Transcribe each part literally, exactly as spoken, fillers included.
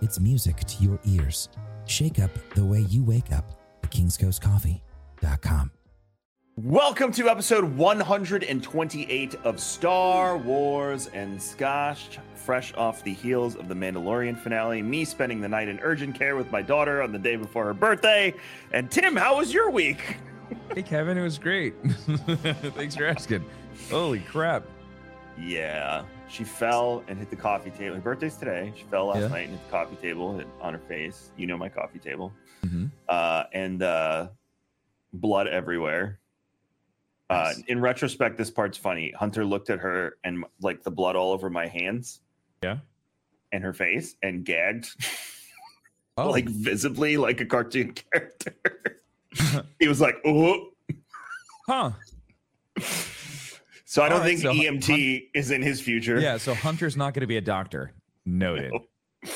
it's music to your ears. Shake up the way you wake up at kings coast coffee dot com. Welcome to episode one hundred twenty-eight of Star Wars and Scotch, fresh off the heels of the Mandalorian finale, me spending the night in urgent care with my daughter on the day before her birthday. And Tim, how was your week? Hey, Kevin, it was great. Thanks for asking. Holy crap. Yeah. She fell and hit the coffee table. Her birthday's today. She fell last yeah. night and hit the coffee table on her face. You know, my coffee table. Mm-hmm. Uh, and uh, blood everywhere. Uh, nice. In retrospect, this part's funny. Hunter looked at her and like the blood all over my hands. Yeah. And her face and gagged. Oh. Like visibly like a cartoon character. He was like, oh. Huh. So I don't right, think so E M T Hunter, is in his future. Yeah, so Hunter's not going to be a doctor. Noted. No.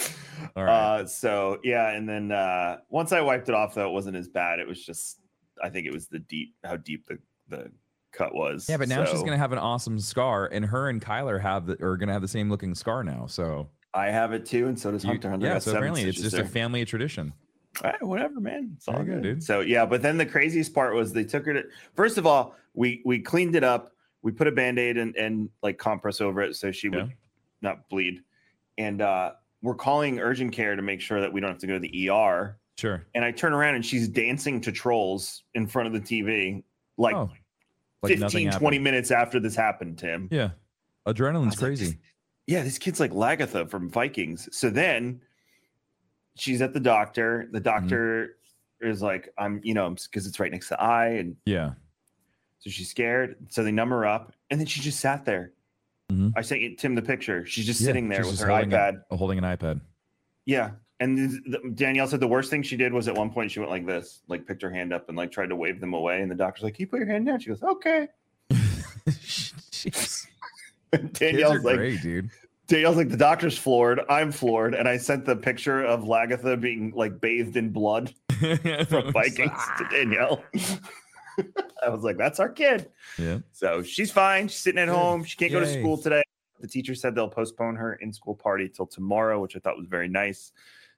All right. Uh, so, yeah, and then uh, once I wiped it off, though, it wasn't as bad. It was just, I think it was the deep, how deep the, the cut was. Yeah, but now so, she's going to have an awesome scar, and her and Kyler have the, are going to have the same looking scar now. So I have it, too, and so does Hunter. You, Hunter yeah, so apparently it's just there. A family tradition. All right, whatever, man. It's all there good. Go, dude. So, yeah, but then the craziest part was they took her to, first of all, we we cleaned it up. We put a Band-Aid and, and like compress over it so she would yeah. not bleed. And uh, we're calling urgent care to make sure that we don't have to go to the E R. Sure. And I turn around and she's dancing to Trolls in front of the T V like, oh, like fifteen, twenty minutes after this happened, Tim. Yeah. Adrenaline's crazy. Like, yeah, this kid's like Lagatha from Vikings. So then she's at the doctor. The doctor mm-hmm. is like, I'm, you know, because it's right next to the eye. And yeah. So she's scared. So they numb her up. And then she just sat there. Mm-hmm. I sent you, Tim, the picture. She's just yeah, sitting there with her iPad. A, holding an iPad. Yeah. And the, Danielle said the worst thing she did was at one point she went like this, like picked her hand up and like tried to wave them away. And the doctor's like, can you put your hand down? She goes, okay. Danielle's like, great, dude. Danielle's like, the doctor's floored. I'm floored. And I sent the picture of Lagatha being like bathed in blood from Vikings to Danielle. I was like, that's our kid. Yeah. So she's fine. She's sitting at yeah. home. She can't Yay. go to school today. The teacher said they'll postpone her in-school party till tomorrow, which I thought was very nice.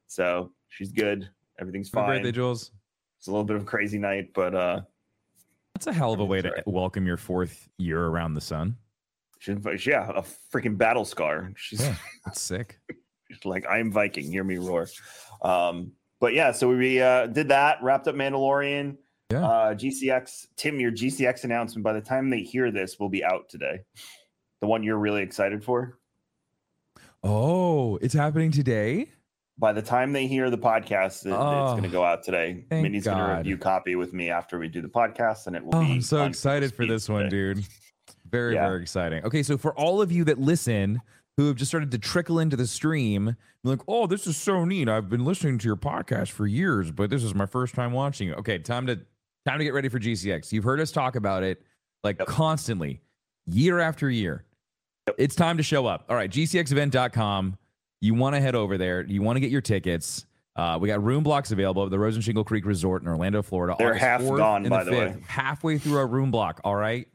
So she's good. Everything's fine. Happy birthday, Jules. It's a little bit of a crazy night, but uh, that's a hell of a way to right. welcome your fourth year around the sun. She, yeah, a freaking battle scar. She's yeah, that's sick. She's like, I'm Viking. Hear me roar. Um, but yeah, so we uh, did that. Wrapped up Mandalorian. Yeah. Uh, G C X, Tim, your G C X announcement, by the time they hear this, will be out today. The one you're really excited for. Oh, it's happening today? By the time they hear the podcast, it, oh, it's going to go out today. Minnie's going to review copy with me after we do the podcast, and it will oh, be. I'm so excited for this one, today. dude. Very, yeah. very exciting. Okay, so for all of you that listen who have just started to trickle into the stream, like, oh, this is so neat. I've been listening to your podcast for years, but this is my first time watching it. Okay, time to Time to get ready for G C X. You've heard us talk about it like yep. constantly, year after year. Yep. It's time to show up. All right, G C X event dot com. You want to head over there. You want to get your tickets. Uh, we got room blocks available at the Rose and Shingle Creek Resort in Orlando, Florida. They're half gone, by the way. Halfway through our room block, all right?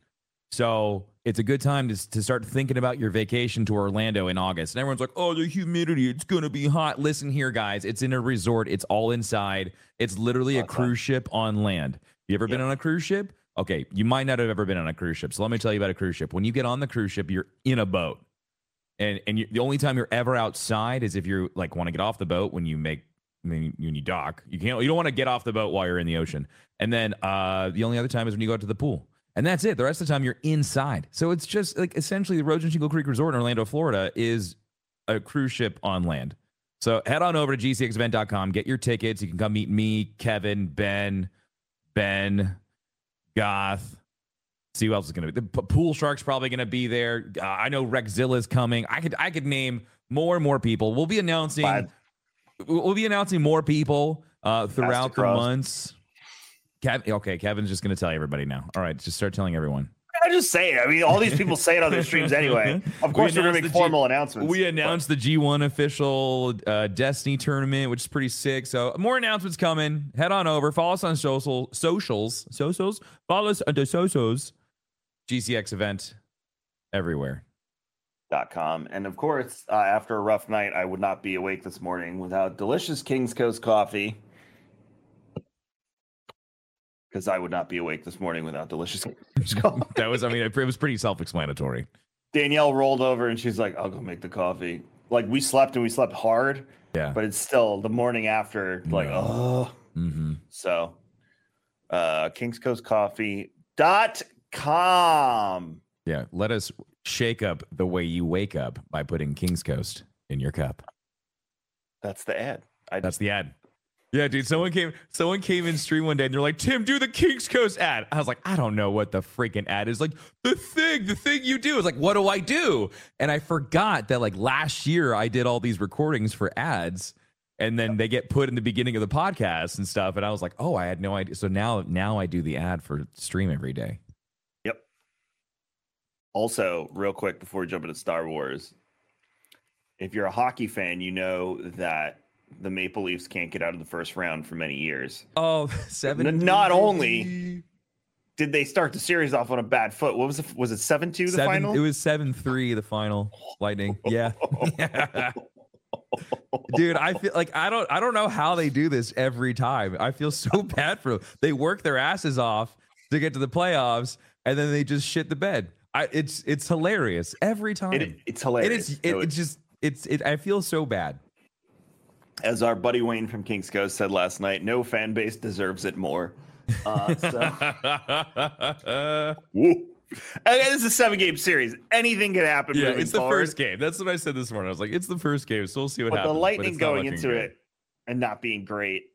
So it's a good time to, to start thinking about your vacation to Orlando in August. And everyone's like, oh, the humidity, it's going to be hot. Listen here, guys. It's in a resort. It's all inside. It's literally a cruise ship on land. You ever been yeah. on a cruise ship? Okay, you might not have ever been on a cruise ship. So let me tell you about a cruise ship. When you get on the cruise ship, you're in a boat. And and you, the only time you're ever outside is if you like want to get off the boat when you make when you, when you dock. You can't you don't want to get off the boat while you're in the ocean. And then uh, the only other time is when you go out to the pool. And that's it. The rest of the time you're inside. So it's just like essentially the Rose and Shingle Creek Resort in Orlando, Florida is a cruise ship on land. So head on over to G C X event dot com, get your tickets. You can come meet me, Kevin, Ben, Ben, Goth. See who else is going to be. The P- Pool Shark's probably going to be there. Uh, I know Rexzilla's coming. I could I could name more and more people. We'll be announcing. By, we'll be announcing more people uh, throughout the months. Kevin, okay, Kevin's just going to tell everybody now. All right, just start telling everyone. I just say it. I mean, all these people say it on their streams anyway. Of course, we we're going to make formal G- announcements. We announced but. the G one official uh, Destiny tournament, which is pretty sick. So more announcements coming. Head on over. Follow us on social, socials. Socials? Follow us on the socials. G C X event everywhere. Dot com. And of course, uh, after a rough night, I would not be awake this morning without delicious King's Coast coffee. Because I would not be awake this morning without delicious coffee. That was, I mean, it was pretty self-explanatory. Danielle rolled over and she's like, I'll go make the coffee. Like, we slept and we slept hard. Yeah. But it's still the morning after, like, no. oh. Mm-hmm. So, uh, kings coast coffee dot com. Yeah. Let us shake up the way you wake up by putting Kings Coast in your cup. That's the ad. I That's the ad. Yeah, dude, someone came someone came in stream one day and they're like, Tim, do the King's Coast ad. I was like, I don't know what the freaking ad is. Like, the thing, the thing you do. Is like, what do I do? And I forgot that, like, last year I did all these recordings for ads, and then they get put in the beginning of the podcast and stuff. And I was like, oh, I had no idea. So now, now I do the ad for stream every day. Yep. Also, real quick before we jump into Star Wars, if you're a hockey fan, you know that the Maple Leafs can't get out of the first round for many years. Oh, seven. Not only did they start the series off on a bad foot. What was it? Was it seven two the seven, final? It was seven three the final. Lightning. Yeah. yeah. Dude, I feel like I don't I don't know how they do this every time. I feel so bad for them. They work their asses off to get to the playoffs and then they just shit the bed. I it's it's hilarious every time. It, it's hilarious. It is it, so it's just it's it I feel so bad. As our buddy Wayne from King's Coast said last night, no fan base deserves it more. Uh, so. Woo. And this is a seven-game series. Anything can happen. Yeah, it's the forward. First game. That's what I said this morning. I was like, it's the first game, so we'll see what but happens. The Lightning going into great. It and not being great,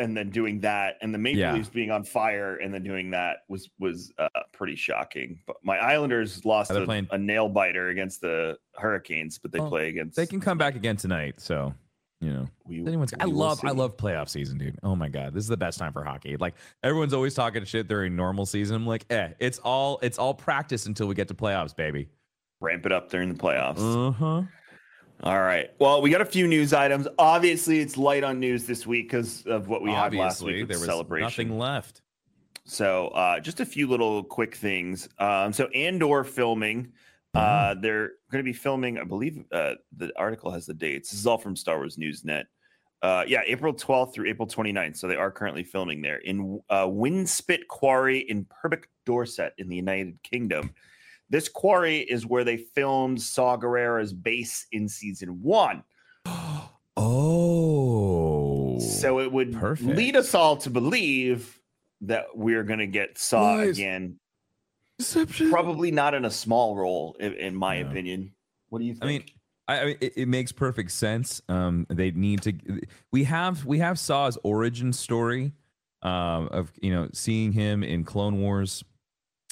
and then doing that, and the Maple yeah. Leafs being on fire, and then doing that was was uh, pretty shocking. But my Islanders lost a, a nail biter against the Hurricanes, but they oh, play against. They can come back again tonight, so. You know, we, anyone's, I love, see. I love playoff season, dude. Oh my God. This is the best time for hockey. Like everyone's always talking shit during normal season. I'm like, eh, it's all, it's all practice until we get to playoffs, baby. Ramp it up during the playoffs. Uh-huh. All right. Well, we got a few news items. Obviously it's light on news this week because of what we Obviously, had last week. There was celebration. Nothing left. So uh, just a few little quick things. Um, so Andor filming, Uh, they're going to be filming, I believe uh, the article has the dates. This is all from Star Wars Newsnet. Uh, yeah, April twelfth through April twenty-ninth. So they are currently filming there in uh, Winspit Quarry in Purbeck, Dorset in the United Kingdom. This quarry is where they filmed Saw Gerrera's base in season one. Oh. So it would perfect. Lead us all to believe that we're going to get Saw nice. Again. Deception. Probably not in a small role, in, in my yeah. opinion. What do you think? I mean, I, I mean, it, it makes perfect sense. Um, they need to. We have we have Saw's origin story, um, of you know seeing him in Clone Wars,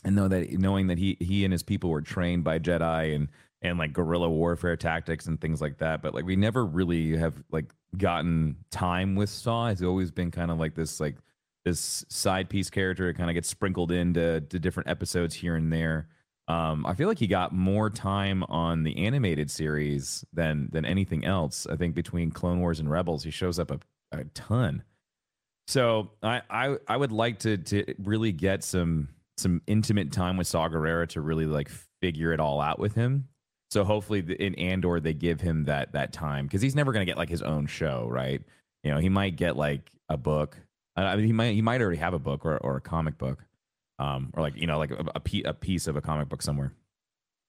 and know that knowing that he he and his people were trained by Jedi and and like guerrilla warfare tactics and things like that. But like we never really have like gotten time with Saw. It's always been kind of like this like. This side piece character, it kind of gets sprinkled into to different episodes here and there. Um, I feel like he got more time on the animated series than than anything else. I think between Clone Wars and Rebels, he shows up a, a ton. So I, I I would like to to really get some some intimate time with Saw Gerrera to really like figure it all out with him. So hopefully in Andor they give him that that time because he's never gonna get like his own show, right? You know, he might get like a book. I mean, he might he might already have a book or, or a comic book, um, or like you know, like a, a, p- a piece of a comic book somewhere.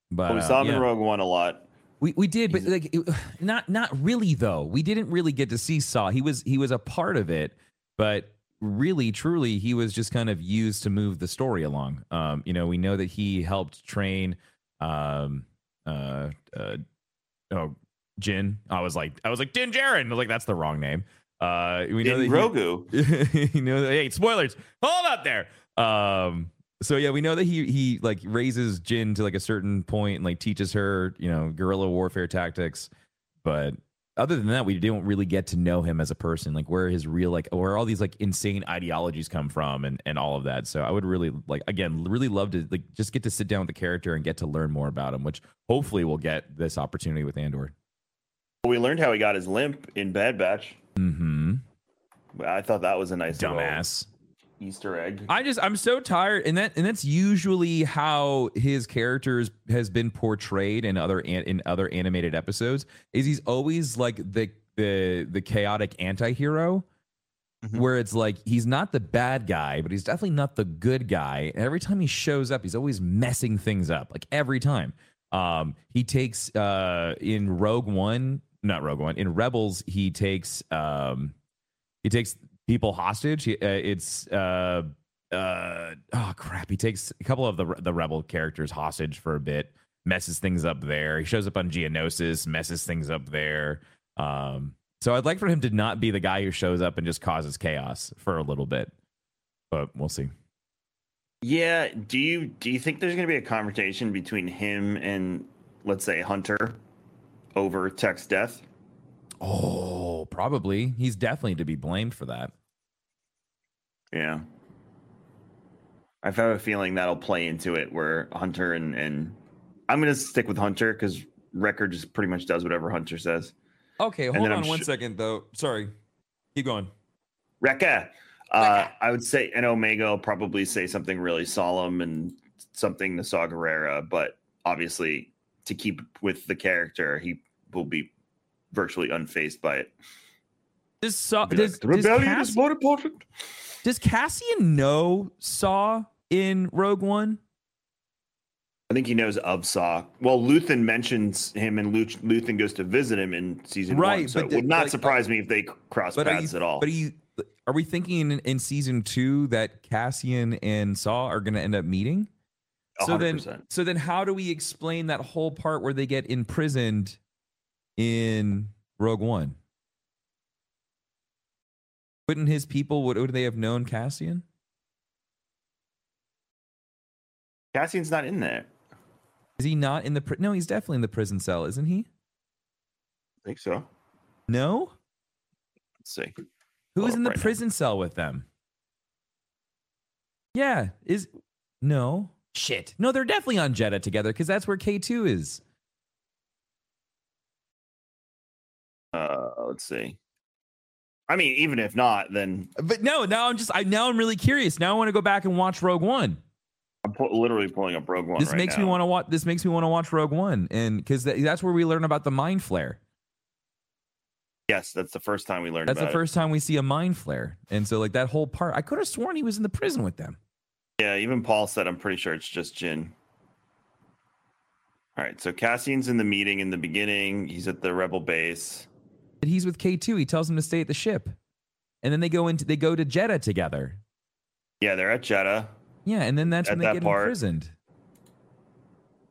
But well, we saw him uh, yeah. in Rogue One a lot. We we did, He's... but like it, not not really though. We didn't really get to see Saw. He was he was a part of it, but really truly, he was just kind of used to move the story along. Um, you know, we know that he helped train. Um, uh, uh, oh, Din. I was like I was like Din Djarin. I was like that's the wrong name. Uh, we know in that Grogu. He, you know, hey, spoilers, hold up there. Um, so yeah, we know that he he like raises Jin to like a certain point and like teaches her, you know, guerrilla warfare tactics. But other than that, we don't really get to know him as a person, like where his real, like where all these like insane ideologies come from and, and all of that. So I would really like, again, really love to like just get to sit down with the character and get to learn more about him, which hopefully we'll get this opportunity with Andor. We learned how he got his limp in Bad Batch. Mm-hmm. I thought that was a nice dumbass Easter egg. I just, I'm so tired. And that, and that's usually how his characters has been portrayed in other, in other animated episodes, is he's always like the, the, the chaotic anti-hero, mm-hmm. where it's like, he's not the bad guy, but he's definitely not the good guy. And every time he shows up, he's always messing things up. Like every time um, he takes uh, in Rogue One, not Rogue One in Rebels, he takes, um, he takes, people hostage. He, uh, it's uh, uh, oh crap. He takes a couple of the the rebel characters hostage for a bit, messes things up there. He shows up on Geonosis, messes things up there. Um, so I'd like for him to not be the guy who shows up and just causes chaos for a little bit, but we'll see. Yeah. Do you do you think there's going to be a confrontation between him and, let's say, Hunter over Tech's death? Oh, probably. He's definitely to be blamed for that. Yeah. I have a feeling that'll play into it where Hunter and, and I'm going to stick with Hunter because Wrecker just pretty much does whatever Hunter says. Okay, hold on sh- one second, though. Sorry. Keep going. Wrecker. Uh, I would say, and Omega will probably say something really solemn and something to Saw Gerrera, but obviously to keep with the character, he will be virtually unfazed by it. Does Saw, does, like, the rebellion does Cass- is more important. Does Cassian know Saw in Rogue One? I think he knows of Saw. Well, Luthen mentions him, and Luthen goes to visit him in season right, one. So it would not like, surprise me if they cross paths you, at all. But are, you, are we thinking in, in season two that Cassian and Saw are going to end up meeting? So one hundred percent. then, so then, how do we explain that whole part where they get imprisoned in Rogue One? Wouldn't his people, would, would they have known Cassian? Cassian's not in there. Is he not in the prison? No, he's definitely in the prison cell, isn't he? I think so. No? Let's see. Who's in the right prison now. Cell with them? Yeah. Is No. Shit. No, they're definitely on Jedha together because that's where K two is. Uh, let's see. I mean, even if not, then. But no, now I'm just. I now I'm really curious. Now I want to go back and watch Rogue One. I'm pu- literally pulling up Rogue One. This right makes now. me want to watch. This makes me want to watch Rogue One, and because th- that's where we learn about the mind flare. Yes, that's the first time we learned. That's about the first it. time we see a mind flare, and so like that whole part. I could have sworn he was in the prison with them. Yeah, even Paul said, "I'm pretty sure it's just Jyn." All right, so Cassian's in the meeting in the beginning. He's at the Rebel base. But he's with K two. He tells him to stay at the ship, and then they go into they go to Jedha together. Yeah, they're at Jedha. Yeah, and then that's at when they that get part. imprisoned.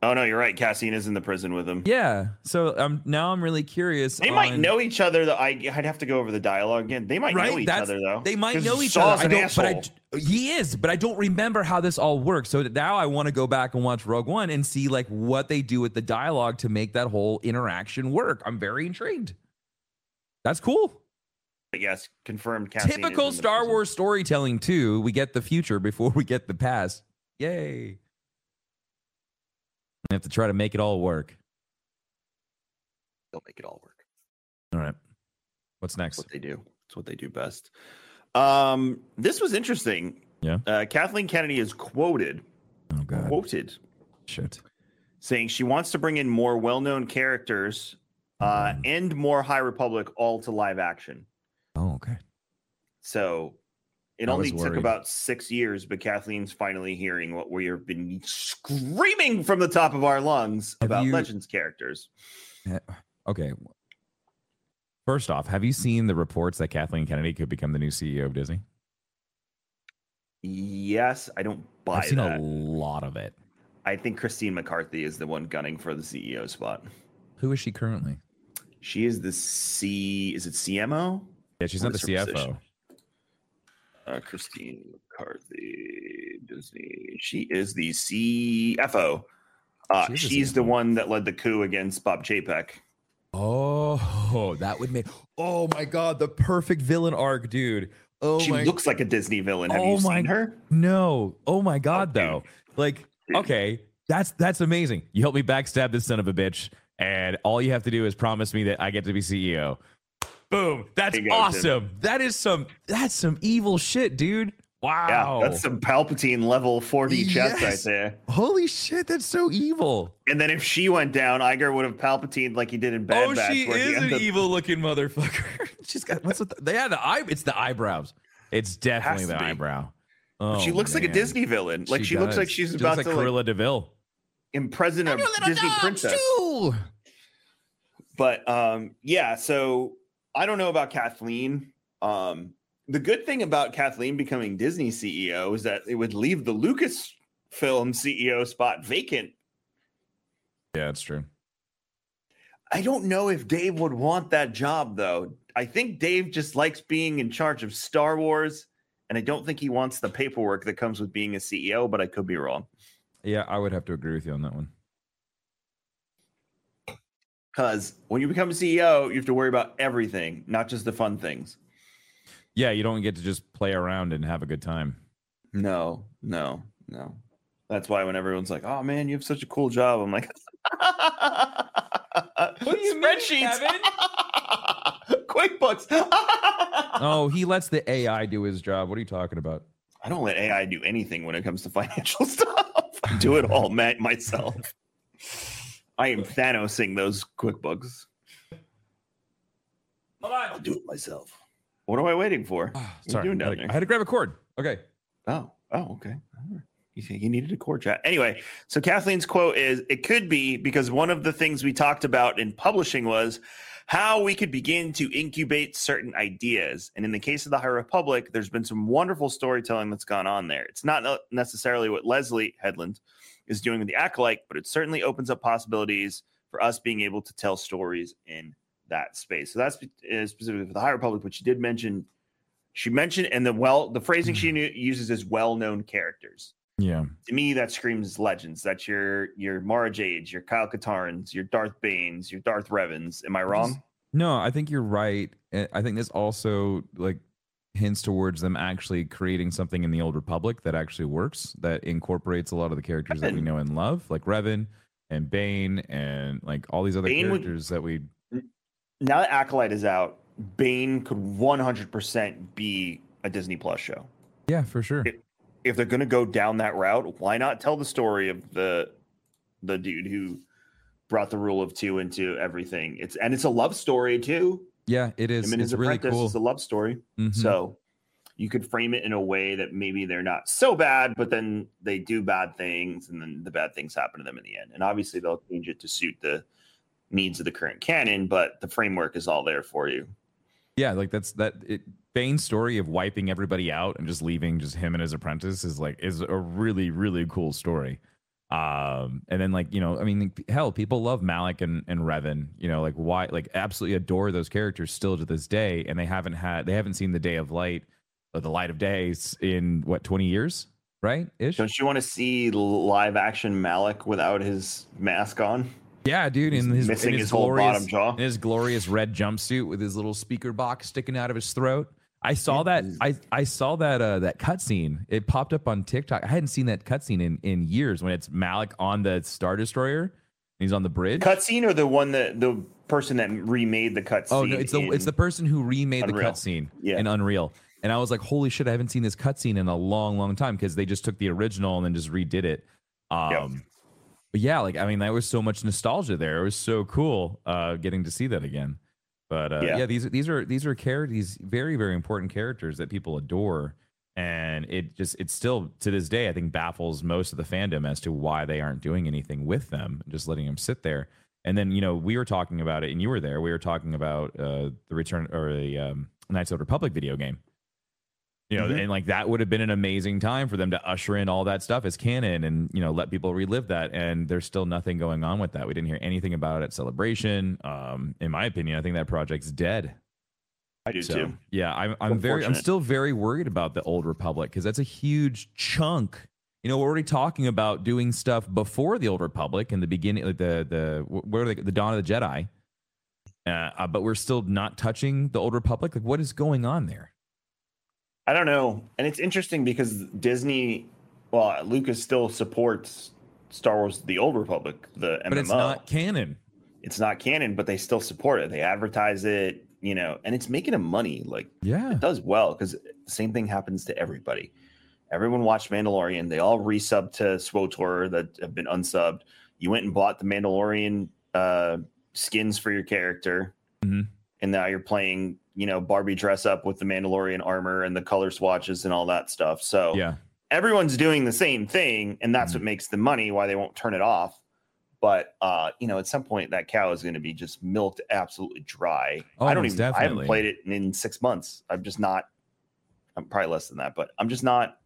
Oh no, you're right. Cassian is in the prison with him. Yeah. So um, now I'm really curious. They on... might know each other. Though. I I'd have to go over the dialogue again. They might right? know each that's, other though. They might know each Saw's other. An I don't, but I, he is, but I don't remember how this all works. So now I want to go back and watch Rogue One and see like what they do with the dialogue to make that whole interaction work. I'm very intrigued. That's cool. But yes, confirmed. Cassian Typical Star prison. Wars storytelling, too. We get the future before we get the past. Yay. I have to try to make it all work. They'll make it all work. All right. What's next? That's what they do. It's what they do best. Um, this was interesting. Yeah. Uh, Kathleen Kennedy is quoted. Oh, God. Quoted. Shit. Saying she wants to bring in more well-known characters Uh, and more High Republic all to live action. Oh, okay. So it I only took about six years, but Kathleen's finally hearing what we have been screaming from the top of our lungs have about you... Legends characters. Okay. First off, have you seen the reports that Kathleen Kennedy could become the new C E O of Disney? Yes, I don't buy I've seen that. a lot of it. I think Christine McCarthy is the one gunning for the C E O spot. Who is she currently? She is the C. Is it C M O? Yeah, she's what not the C F O. Uh, Christine McCarthy, Disney. She is the C F O. Uh, she's the one that led the coup against Bob Chapek. Oh, that would make, oh my God, the perfect villain arc, dude. Oh, she my... looks like a Disney villain. Have oh you my... seen her? No. Oh my God, okay. though. Like, okay, that's that's amazing. You helped me backstab this son of a bitch, and all you have to do is promise me that I get to be C E O. Boom. That's awesome. Him. That is some, that's some evil shit, dude. Wow. Yeah, that's some Palpatine level four D chess yes. right there. Holy shit, that's so evil. And then if she went down, Iger would have Palpatined like he did in Bad oh, Batch. Oh, she is an up... evil looking motherfucker. She's got, what's with the, they had the eye, it's the eyebrows. It's definitely the be. eyebrow. Oh, she looks man. like a Disney villain. Like she, she looks like she's she about looks like to Cruella like, DeVille. Imprison a Disney princess. Too. But um, yeah, so I don't know about Kathleen. Um, The good thing about Kathleen becoming Disney C E O is that it would leave the Lucasfilm C E O spot vacant. Yeah, that's true. I don't know if Dave would want that job, though. I think Dave just likes being in charge of Star Wars, and I don't think he wants the paperwork that comes with being a C E O, but I could be wrong. Yeah, I would have to agree with you on that one. Because when you become a C E O, you have to worry about everything, not just the fun things. Yeah, you don't get to just play around and have a good time. No, no, no. That's why when everyone's like, "Oh man, you have such a cool job," I'm like, "What do you mean, Kevin? QuickBooks." Oh, he lets the A I do his job. What are you talking about? I don't let A I do anything when it comes to financial stuff. I do it all man, myself. I am Thanosing those QuickBooks. Hold on. I'll do it myself. What am I waiting for? Oh, sorry, doing down I, had to, I had to grab a cord. Okay. Oh, oh, okay. You, you needed a cord chat. Anyway, so Kathleen's quote is, "It could be because one of the things we talked about in publishing was how we could begin to incubate certain ideas. And in the case of the High Republic, there's been some wonderful storytelling that's gone on there. It's not necessarily what Leslie Headland is doing with the Acolyte, but it certainly opens up possibilities for us being able to tell stories in that space." So that's specifically for the High Republic, but she did mention, she mentioned, and the well, the phrasing she uses is well-known characters. Yeah, to me that screams legends. That's your your Mara Jades, your Kyle Katarns, your Darth Banes, your Darth Revans. Am I wrong? No, I think you're right. I think this also like hints towards them actually creating something in the Old Republic that actually works, that incorporates a lot of the characters Revan. that we know and love, like Revan and Bane and like all these other Bane characters would- that we. Now that Acolyte is out, Bane could one hundred percent be a Disney Plus show. Yeah, for sure. If, if they're going to go down that route, why not tell the story of the the dude who brought the rule of two into everything? It's and it's a love story too. Yeah, it is. I mean, it's really cool. It's a love story. Mm-hmm. So you could frame it in a way that maybe they're not so bad, but then they do bad things, and then the bad things happen to them in the end. And obviously, they'll change it to suit the needs of the current canon, but the framework is all there for you. Yeah, like that's that it, Bane's story of wiping everybody out and just leaving just him and his apprentice is like is a really really cool story. Um and then like, you know, I mean, hell, people love Malak and, and Revan, you know, like why, like absolutely adore those characters still to this day, and they haven't had they haven't seen the day of light or the light of days in what, twenty years, right? Ish. Don't you want to see live action Malak without his mask on? Yeah, dude, in his, missing in his, his glorious, whole bottom jaw, in his glorious red jumpsuit with his little speaker box sticking out of his throat. I saw that. I, I saw that uh, that cutscene. It popped up on TikTok. I hadn't seen that cutscene in, in years. When it's Malak on the Star Destroyer, and he's on the bridge. Cutscene or the one that the person that remade the cutscene? Oh no, it's the it's the person who remade Unreal. the cutscene yeah. in Unreal. And I was like, holy shit, I haven't seen this cutscene in a long, long time, because they just took the original and then just redid it. Um, yep. But yeah, like, I mean, there was so much nostalgia there. It was so cool uh, getting to see that again. But uh, yeah. yeah, these these are these are characters, very, very important characters that people adore. And it just it's still to this day, I think, baffles most of the fandom as to why they aren't doing anything with them, just letting them sit there. And then, you know, we were talking about it and you were there. We were talking about uh, the Return or the um, Knights of the Republic video game. You know, mm-hmm. and like that would have been an amazing time for them to usher in all that stuff as canon and, you know, let people relive that. And there's still nothing going on with that. We didn't hear anything about it at Celebration. Um, in my opinion, I think that project's dead. I do so, too. Yeah, I'm, I'm very, I'm still very worried about the Old Republic, because that's a huge chunk. You know, we're already talking about doing stuff before the Old Republic in the beginning, like the the where the, the Dawn of the Jedi. uh, but we're still not touching the Old Republic. Like, what is going on there? I don't know. And it's interesting because Disney, well, Lucas still supports Star Wars The Old Republic, the M M O. But it's not canon. It's not canon, but they still support it. They advertise it, you know, and it's making them money. Like, yeah, it does well because the same thing happens to everybody. Everyone watched Mandalorian. They all resubbed to SWTOR that have been unsubbed. You went and bought the Mandalorian uh, skins for your character. Mm-hmm. And now you're playing, you know, Barbie dress up with the Mandalorian armor and the color swatches and all that stuff. So yeah, everyone's doing the same thing. And that's mm-hmm. what makes the money, why they won't turn it off. But, uh, you know, at some point that cow is going to be just milked absolutely dry. Oh, I don't even, definitely. I haven't played it in, in six months. I'm just not, I'm probably less than that, but I'm just not.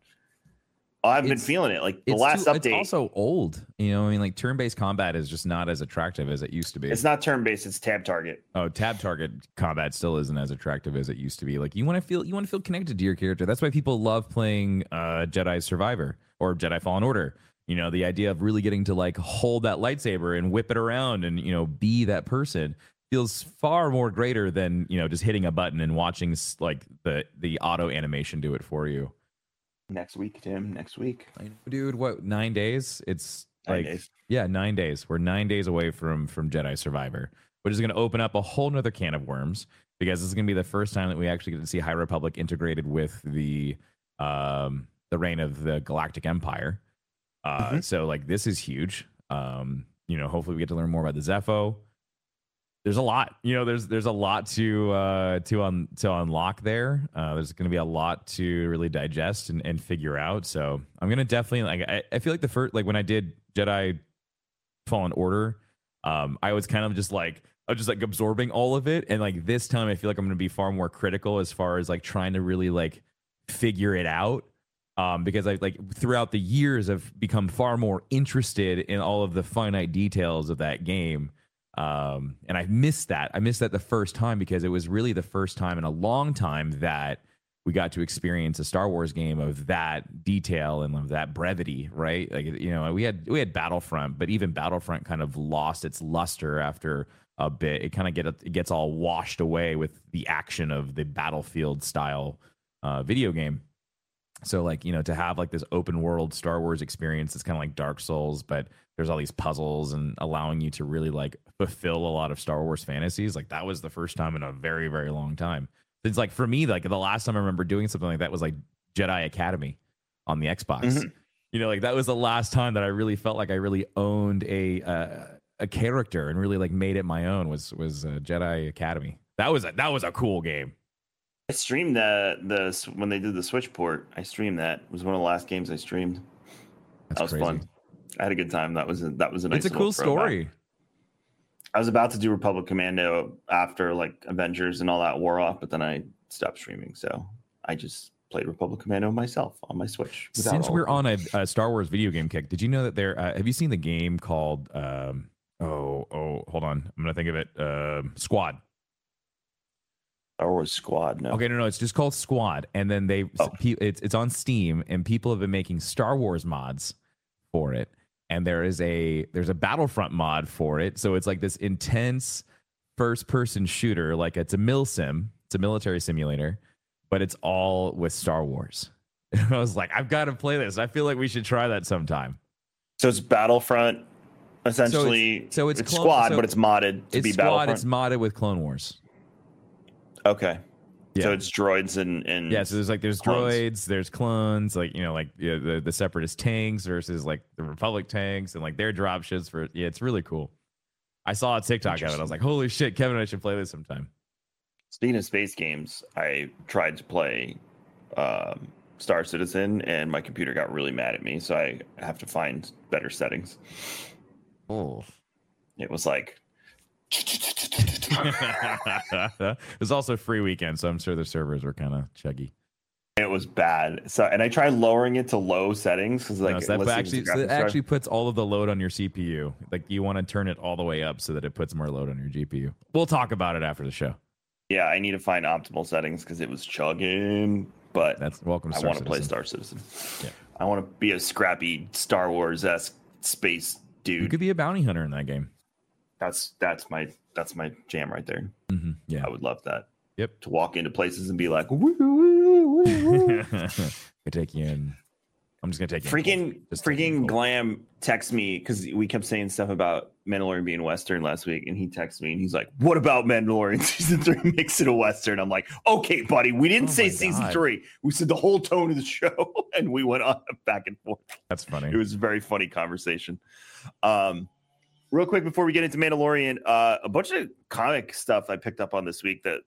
I've been feeling it like the last too, update. It's also old, you know. I mean, like turn-based combat is just not as attractive as it used to be. It's not turn-based; it's tab target. Oh, tab target combat still isn't as attractive as it used to be. Like you want to feel, you want to feel connected to your character. That's why people love playing uh, Jedi Survivor or Jedi Fallen Order. You know, the idea of really getting to like hold that lightsaber and whip it around, and you know, be that person feels far more greater than you know just hitting a button and watching like the the auto animation do it for you. Next week, Tim. Next week, dude. What nine days? It's nine like days. yeah, nine days. We're nine days away from from Jedi Survivor, which is going to open up a whole nother can of worms because this is going to be the first time that we actually get to see High Republic integrated with the um the reign of the Galactic Empire. Uh, mm-hmm. So like this is huge. Um, you know, hopefully we get to learn more about the Zepho. There's a lot, you know. There's there's a lot to uh, to un, to unlock there. Uh, there's going to be a lot to really digest and, and figure out. So I'm going to definitely like. I, I feel like the first like when I did Jedi Fallen Order, um, I was kind of just like I was just like absorbing all of it. And like this time, I feel like I'm going to be far more critical as far as like trying to really like figure it out. Um, because I like throughout the years, I've become far more interested in all of the finite details of that game. Um, and I missed that. I missed that the first time because it was really the first time in a long time that we got to experience a Star Wars game of that detail and of that brevity, right? Like, you know, we had we had Battlefront, but even Battlefront kind of lost its luster after a bit. It kind of get it gets all washed away with the action of the Battlefield style uh, video game. So like, you know, to have like this open world Star Wars experience, it's kind of like Dark Souls, but there's all these puzzles and allowing you to really like fulfill a lot of Star Wars fantasies. Like that was the first time in a very, very long time. It's like for me, like the last time I remember doing something like that was like Jedi Academy on the Xbox. Mm-hmm. You know, like that was the last time that I really felt like I really owned a uh, a character and really like made it my own was was uh, Jedi Academy. That was a, that was a cool game. I streamed the the when they did the Switch port. I streamed that. It was one of the last games I streamed. That's that was crazy. Fun. I had a good time. That was a, that was a nice. It's a cool story. I was about to do Republic Commando after like Avengers and all that wore off, but then I stopped streaming. So I just played Republic Commando myself on my Switch. Since we're on a, a Star Wars video game kick, did you know that there? Uh, have you seen the game called? Um, oh oh, hold on. I'm gonna think of it. Uh, Squad. Star Wars Squad. No. Okay, no, no. It's just called Squad, and then they oh. it's it's on Steam, and people have been making Star Wars mods for it. And there is a there's a Battlefront mod for it, so it's like this intense first person shooter. Like it's a milsim, it's a military simulator, but it's all with Star Wars. And I was like, I've got to play this. I feel like we should try that sometime. So it's Battlefront, essentially. So it's, so it's, it's clone, Squad, so but it's modded to it's be Squad, Battlefront. It's modded with Clone Wars. Okay, yeah. So it's droids and, and yeah. So there's like there's clones. droids, there's clones, like you know, like you know, the the separatist tanks versus like the Republic tanks and like their dropships. For yeah, it's really cool. I saw a TikTok of it. I was like, holy shit, Kevin, I should play this sometime. Speaking of space games, I tried to play um, Star Citizen and my computer got really mad at me, so I have to find better settings. Oh, it was like. It was also free weekend, so I'm sure the servers were kind of chuggy. It was bad. So, and I tried lowering it to low settings because, like, no, so that actually, so it actually puts all of the load on your C P U. Like, you want to turn it all the way up so that it puts more load on your G P U. We'll talk about it after the show. Yeah, I need to find optimal settings because it was chugging. But that's welcome. I want to play Star Citizen. Yeah. I want to be a scrappy Star Wars esque space dude. You could be a bounty hunter in that game. That's that's my that's my jam right there. Mm-hmm. Yeah, I would love that. Yep, to walk into places and be like, woo, woo, woo, woo. I take you in. I'm just gonna take you freaking in. freaking Glam text me because we kept saying stuff about Mandalorian being Western last week, and he texts me and he's like, "What about Mandalorian season three makes it a Western?" I'm like, "Okay, buddy, we didn't oh say season God. three. We said the whole tone of the show," and we went on back and forth. That's funny. It was a very funny conversation. Um. Real quick before we get into Mandalorian, uh, a bunch of comic stuff I picked up on this week that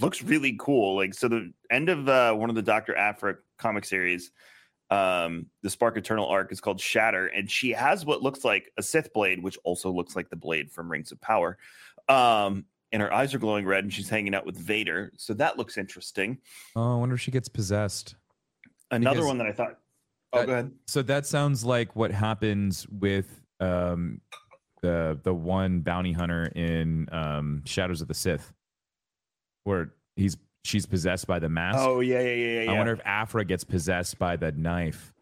looks really cool. Like, so the end of uh, one of the Doctor Aphra comic series, um, the Spark Eternal arc is called Shatter, and she has what looks like a Sith blade, which also looks like the blade from Rings of Power. Um, and her eyes are glowing red, and she's hanging out with Vader. So that looks interesting. Oh, I wonder if she gets possessed. Another because one that I thought. Oh, that, go ahead. So that sounds like what happens with. Um, the the one bounty hunter in um Shadows of the Sith, where he's she's possessed by the mask. Oh yeah, yeah, yeah, yeah. I wonder if Aphra gets possessed by the knife.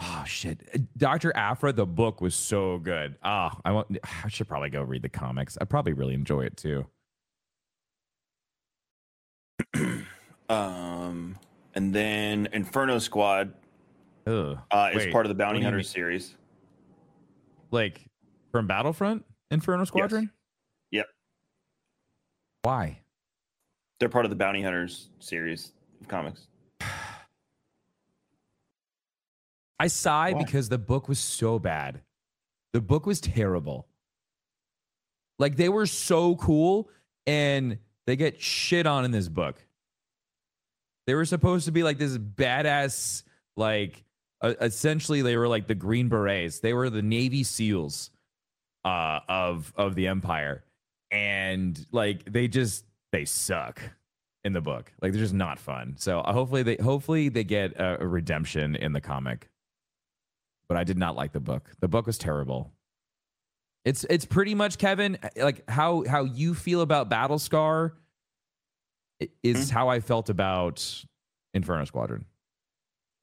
Oh shit, Doctor Aphra, the book was so good. Ah, oh, I want. I should probably go read the comics. I'd probably really enjoy it too. um, and then Inferno Squad. Ugh, uh, is part of the Bounty Hunter series. Like from Battlefront, Inferno Squadron? Yes. Yep. Why? They're part of the Bounty Hunters series of comics. I sigh Why? because the book was so bad. The book was terrible. Like, they were so cool, and they get shit on in this book. They were supposed to be like this badass, like, essentially they were like the Green Berets. They were the Navy SEALs uh, of of the Empire. And like they just they suck in the book. Like, they're just not fun. So uh, hopefully they hopefully they get a, a redemption in the comic. But I did not like the book. The book was terrible. It's it's pretty much, Kevin, like how how you feel about Battlescar is mm-hmm. how I felt about Inferno Squadron.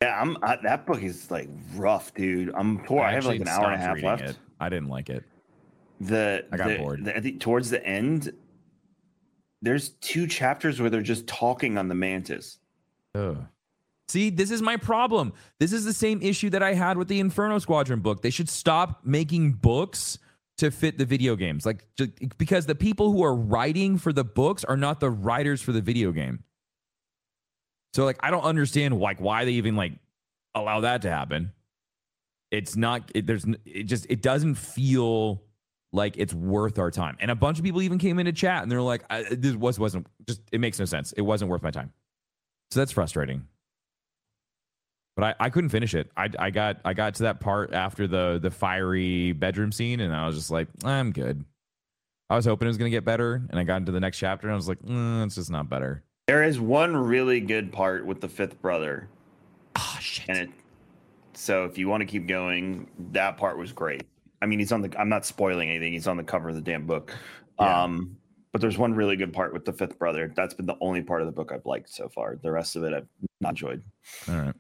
Yeah, I'm. I, that book is like rough, dude. I'm poor. I, I have like an hour and a half left. It. I didn't like it. The I got the, bored. The, I think towards the end, there's two chapters where they're just talking on the Mantis. Ugh. See, this is my problem. This is the same issue that I had with the Inferno Squadron book. They should stop making books to fit the video games, like just, because the people who are writing for the books are not the writers for the video game. So, like, I don't understand, like, why they even, like, allow that to happen. It's not, it, there's, it just, it doesn't feel like it's worth our time. And a bunch of people even came into chat, and they're like, I, this was, wasn't, just, it makes no sense. It wasn't worth my time. So that's frustrating. But I, I couldn't finish it. I, I got, I got to that part after the, the fiery bedroom scene, and I was just like, I'm good. I was hoping it was going to get better, and I got into the next chapter, and I was like, mm, it's just not better. There is one really good part with the fifth brother. Oh, shit. And it, so if you want to keep going, that part was great. I mean, he's on the, I'm not spoiling anything. He's on the cover of the damn book. Yeah. Um, but there's one really good part with the fifth brother. That's been the only part of the book I've liked so far. The rest of it I've not enjoyed. All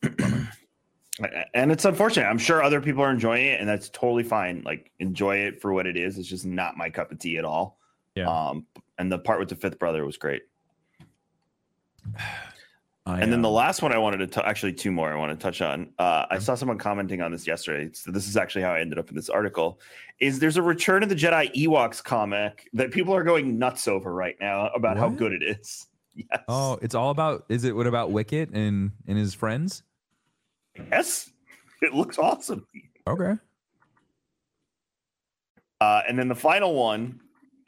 right. And it's unfortunate. I'm sure other people are enjoying it, and that's totally fine. Like, enjoy it for what it is. It's just not my cup of tea at all. Yeah. Um, and the part with the fifth brother was great. I, and then the last one I wanted to t- actually two more I want to touch on. Uh, okay. I saw someone commenting on this yesterday. So this is actually how I ended up in this article. Is there's a Return of the Jedi Ewoks comic that people are going nuts over right now about what? how good it is. Yes. Oh, it's all about. Is it what about Wicket and and his friends? Yes, it looks awesome. Okay. Uh, and then the final one.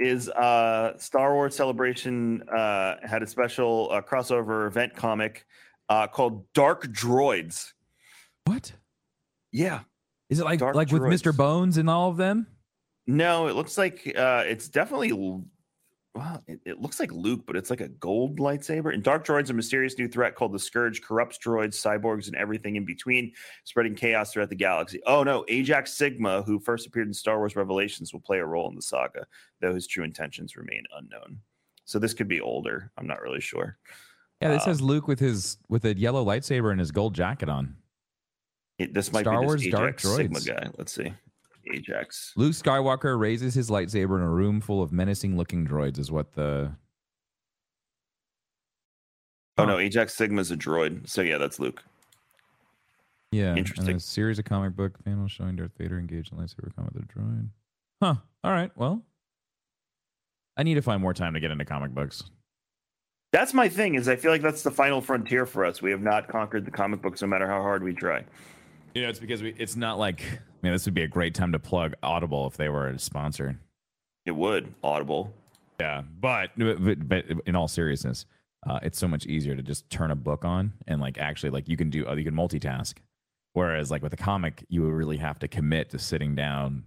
Is uh, Star Wars Celebration uh, had a special uh, crossover event comic uh, called Dark Droids. What? Yeah. Is it like Dark like Droids. With Mister Bones and all of them? No, it looks like uh, it's definitely... Well, it, it looks like Luke, but it's like a gold lightsaber. And Dark Droids, a mysterious new threat called the Scourge, corrupts droids, cyborgs, and everything in between, spreading chaos throughout the galaxy. Oh, no. Ajax Sigma, who first appeared in Star Wars Revelations, will play a role in the saga, though his true intentions remain unknown. So this could be older. I'm not really sure. Yeah, this um, has Luke with his with a yellow lightsaber and his gold jacket on. It, this might Star be this Wars Ajax Dark Droids. Sigma guy. Let's see. Ajax. Luke Skywalker raises his lightsaber in a room full of menacing-looking droids is what the... Oh, no, Ajax Sigma's a droid. So, yeah, that's Luke. Yeah. Interesting. A series of comic book panels showing Darth Vader engaged in lightsaber combat with a droid. Huh. All right. Well, I need to find more time to get into comic books. That's my thing, is I feel like that's the final frontier for us. We have not conquered the comic books, no matter how hard we try. You know, it's because we, it's not like... I mean, this would be a great time to plug Audible if they were a sponsor. It would. Audible. Yeah. But, but, but in all seriousness... Uh, it's so much easier to just turn a book on and like actually like you can do you can multitask, whereas like with a comic you would really have to commit to sitting down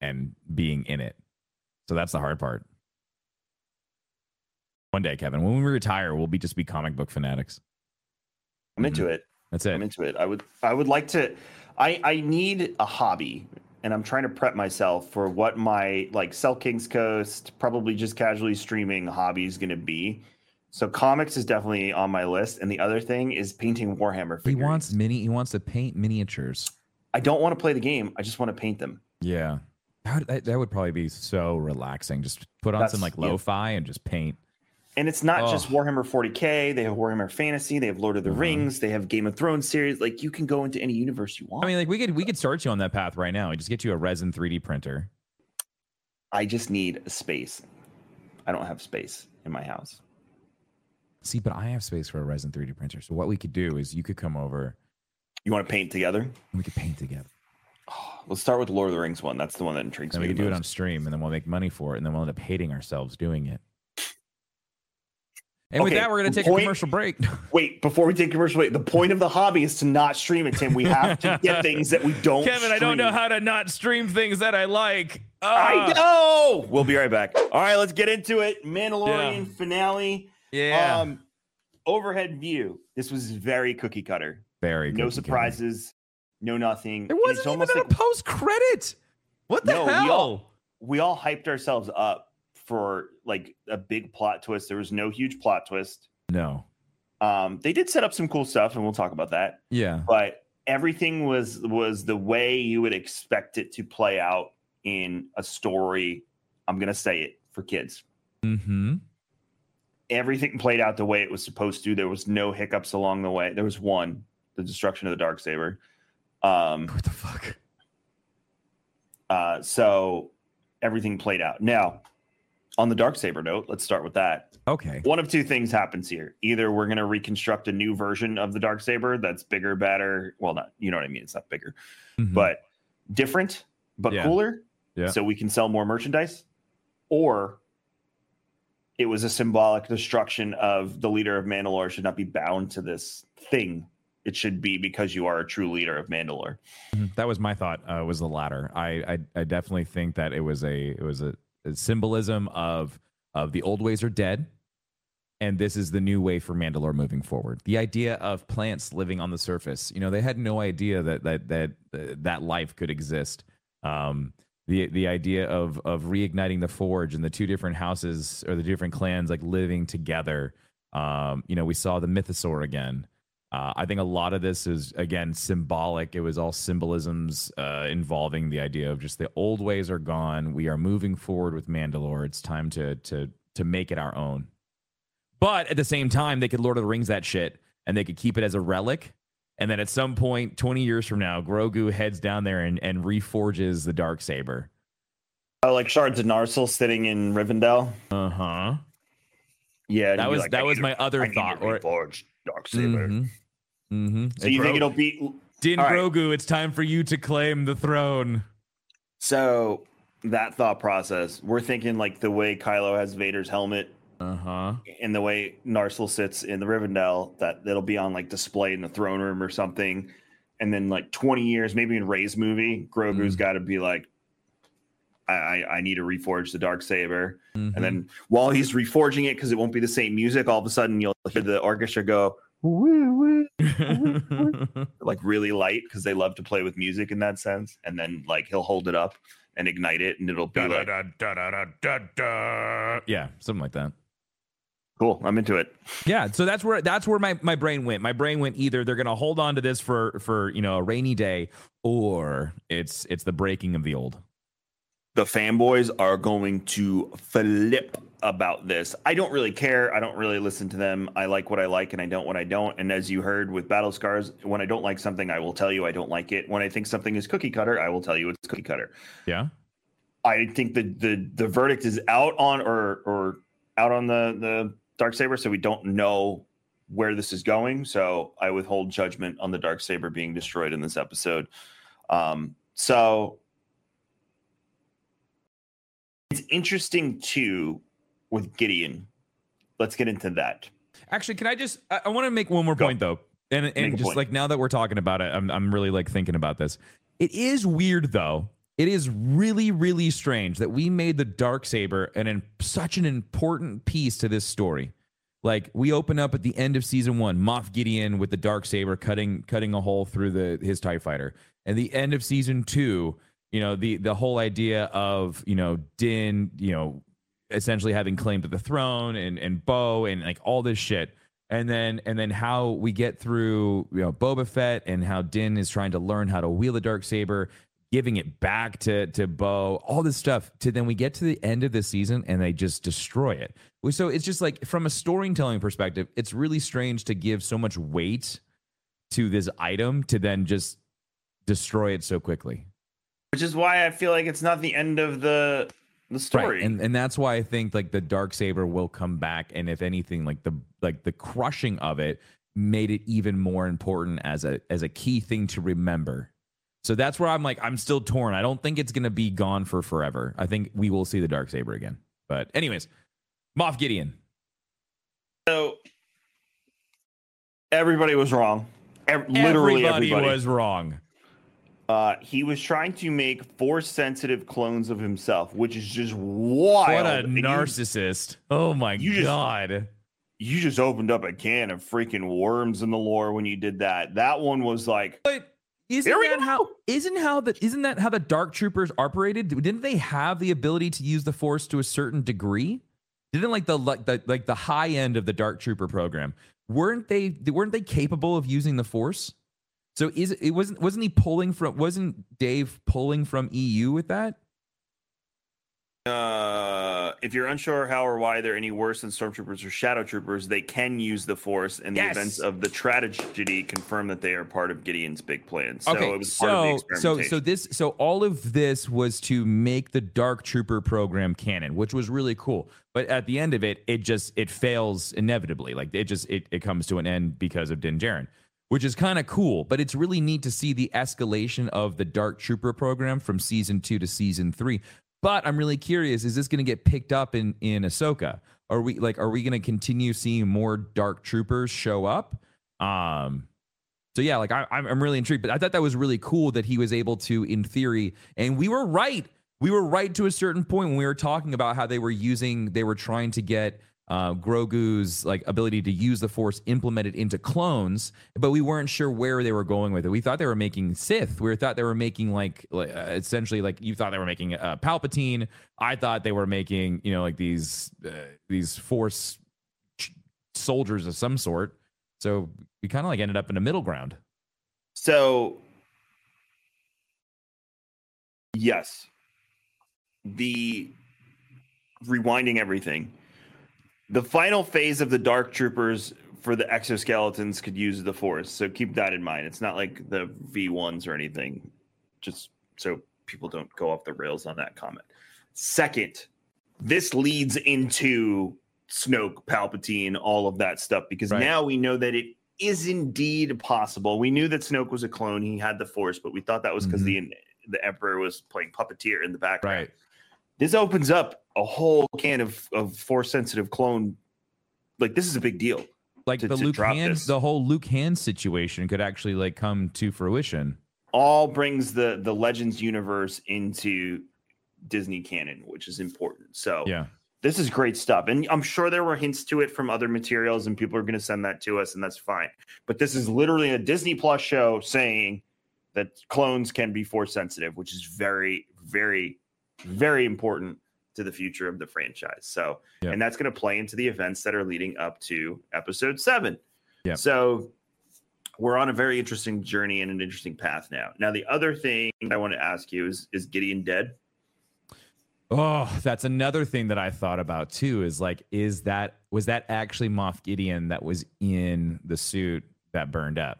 and being in it. So that's the hard part. One day, Kevin, when we retire, we'll be just be comic book fanatics. I'm into mm-hmm. it. That's it. I'm into it. I would I would like to. I I need a hobby. And I'm trying to prep myself for what my like Sell King's Coast, probably just casually streaming hobby is going to be. So comics is definitely on my list, and the other thing is painting Warhammer figures. He wants mini. He wants to paint miniatures. I don't want to play the game. I just want to paint them. Yeah, that, that would probably be so relaxing. Just put on That's, some like lo-fi yeah. and just paint. And it's not oh. just Warhammer forty K. They have Warhammer Fantasy. They have Lord of the mm-hmm. Rings. They have Game of Thrones series. Like you can go into any universe you want. I mean, like we could we could start you on that path right now. We just get you a resin three D printer. I just need a space. I don't have space in my house. See, but I have space for a resin three D printer. So what we could do is you could come over. You want to paint together? We could paint together. Oh, let's start with the Lord of the Rings one. That's the one that intrigues and me. We can do most. It on stream, and then we'll make money for it, and then we'll end up hating ourselves doing it. And okay, with that, we're going to take point, a commercial break. Wait, before we take a commercial break, the point of the hobby is to not stream it, Tim. We have to get things that we don't Kevin, stream. I don't know how to not stream things that I like. Uh, I know! We'll be right back. All right, let's get into it. Mandalorian yeah. finale. Yeah. Um, overhead view. This was very cookie cutter. Very. No surprises. No nothing. There wasn't even like, a post credit. What the no, hell? We all, we all hyped ourselves up for like a big plot twist. There was no huge plot twist. No. Um, they did set up some cool stuff, and we'll talk about that. Yeah. But everything was was the way you would expect it to play out in a story. I'm gonna say it for kids. Mm-hmm. Everything played out the way it was supposed to. There was no hiccups along the way. There was one, the destruction of the Darksaber. Um, what the fuck? Uh, so everything played out. Now, on the Darksaber note, let's start with that. Okay. One of two things happens here. Either we're going to reconstruct a new version of the Darksaber that's bigger, better. Well, not, you know what I mean? It's not bigger, mm-hmm. but different, but yeah. cooler. Yeah. So we can sell more merchandise. Or... it was a symbolic destruction of the leader of Mandalore should not be bound to this thing. It should be because you are a true leader of Mandalore. That was my thought. Uh, was the latter. I, I I definitely think that it was a it was a, a symbolism of of the old ways are dead, and this is the new way for Mandalore moving forward. The idea of plants living on the surface. You know, they had no idea that that that uh, that life could exist. Um, The the idea of of reigniting the forge and the two different houses or the different clans like living together. Um, you know, we saw the mythosaur again. Uh, I think a lot of this is, again, symbolic. It was all symbolisms uh, involving the idea of just the old ways are gone. We are moving forward with Mandalore. It's time to to to make it our own. But at the same time, they could Lord of the Rings that shit and they could keep it as a relic. And then at some point, twenty years from now, Grogu heads down there and, and reforges the Darksaber. Oh, like Shards of Narsil sitting in Rivendell? Uh-huh. Yeah. That was like, that was my to, other I thought. Need to reforge Darksaber. Mm-hmm. Mm-hmm. So and you Gro- think it'll be... Din right. Grogu, it's time for you to claim the throne. So that thought process, we're thinking like the way Kylo has Vader's helmet... Uh-huh. And the way Narsil sits in the Rivendell, that that'll be on like display in the throne room or something. And then like twenty years, maybe in Rey's movie, Grogu's mm. got to be like, I, I I need to reforge the Darksaber. Mm-hmm. And then while he's reforging it, because it won't be the same music, all of a sudden you'll hear the orchestra go, woo, woo, woo, woo. Like really light, because they love to play with music in that sense. And then like he'll hold it up and ignite it, and it'll be da, like... Da, da, da, da, da, da. Yeah, something like that. Cool. I'm into it. Yeah. So that's where that's where my, my brain went. My brain went either they're gonna hold on to this for for you know a rainy day, or it's it's the breaking of the old. The fanboys are going to flip about this. I don't really care. I don't really listen to them. I like what I like and I don't what I don't. And as you heard with Battle Scars, when I don't like something, I will tell you I don't like it. When I think something is cookie cutter, I will tell you it's cookie cutter. Yeah. I think the the the verdict is out on or or out on the the Darksaber, so we don't know where this is going, so I withhold judgment on the Darksaber being destroyed in this episode. Um, so it's interesting too with Gideon. Let's get into that. Actually, can I just? I, I want to make one more Go. point though, and and just like now that we're talking about it, I'm I'm really like thinking about this. It is weird though. It is really, really strange that we made the Darksaber an, an, such an important piece to this story. Like, we open up at the end of season one, Moff Gideon with the Darksaber cutting cutting a hole through the his TIE fighter. And the end of season two, you know, the, the whole idea of, you know, Din, you know, essentially having claim to the throne and, and Bo and, like, all this shit. And then and then how we get through, you know, Boba Fett and how Din is trying to learn how to wield a Darksaber, giving it back to to Bo, all this stuff. To then we get to the end of the season and they just destroy it. So it's just like, from a storytelling perspective, it's really strange to give so much weight to this item to then just destroy it so quickly. Which is why I feel like it's not the end of the the story. Right. And and that's why I think like the Darksaber will come back, and if anything, like the like the crushing of it made it even more important as a as a key thing to remember. So that's where I'm like, I'm still torn. I don't think it's going to be gone for forever. I think we will see the Darksaber again. But anyways, Moff Gideon. So everybody was wrong. Ev- literally everybody. Everybody was wrong. Uh, he was trying to make force-sensitive clones of himself, which is just wild. What a and narcissist. You, oh, my you God. Just, you just opened up a can of freaking worms in the lore when you did that. That one was like... But- Isn't that how, isn't how the, isn't that how the Dark Troopers operated? Didn't they have the ability to use the Force to a certain degree? Didn't like the like the, like the high end of the Dark Trooper program? Weren't they weren't they capable of using the Force? So is it wasn't wasn't he pulling from wasn't Dave pulling from E U with that? Uh, if you're unsure how or why they're any worse than Stormtroopers or Shadow Troopers, they can use the Force, and yes. The events of the tragedy confirm that they are part of Gideon's big plan. So okay, it was so, part of the experimentation. So, so, this, so all of this was to make the Dark Trooper program canon, which was really cool. But at the end of it, it just it fails inevitably. Like it just it, it comes to an end because of Din Djarin, which is kind of cool. But it's really neat to see the escalation of the Dark Trooper program from season two to season three. But I'm really curious, is this going to get picked up in, in Ahsoka? Are we like, are we going to continue seeing more Dark Troopers show up? Um, so yeah, like I, I'm really intrigued, but I thought that was really cool that he was able to, in theory, and we were right. We were right to a certain point when we were talking about how they were using, they were trying to get uh, Grogu's like ability to use the Force implemented into clones, but we weren't sure where they were going with it. We thought they were making Sith. We thought they were making like, like uh, essentially like you thought they were making uh, Palpatine. I thought they were making, you know, like these uh, these Force ch- soldiers of some sort. So we kind of like ended up in a middle ground. So yes, the rewinding everything. The final phase of the Dark Troopers for the exoskeletons could use the Force, so keep that in mind. It's not like the V ones or anything, just so people don't go off the rails on that comment. Second, this leads into Snoke, Palpatine, all of that stuff, because right. Now we know that it is indeed possible. We knew that Snoke was a clone. He had the Force, but we thought that was because mm-hmm. the, the Emperor was playing puppeteer in the background. Right. This opens up a whole can of, of Force-sensitive clone. Like, this is a big deal. Like, to, the to Luke Han, the whole Luke Han situation could actually, like, come to fruition. All brings the, the Legends universe into Disney canon, which is important. So, yeah. This is great stuff. And I'm sure there were hints to it from other materials, and people are going to send that to us, and that's fine. But this is literally a Disney Plus show saying that clones can be Force-sensitive, which is very, very... very important to the future of the franchise. So, yeah. and that's going to play into the events that are leading up to episode seven. Yeah. So we're on a very interesting journey and an interesting path now. Now, the other thing I want to ask you is, is Gideon dead? Oh, that's another thing that I thought about too, is like, is that, was that actually Moff Gideon that was in the suit that burned up?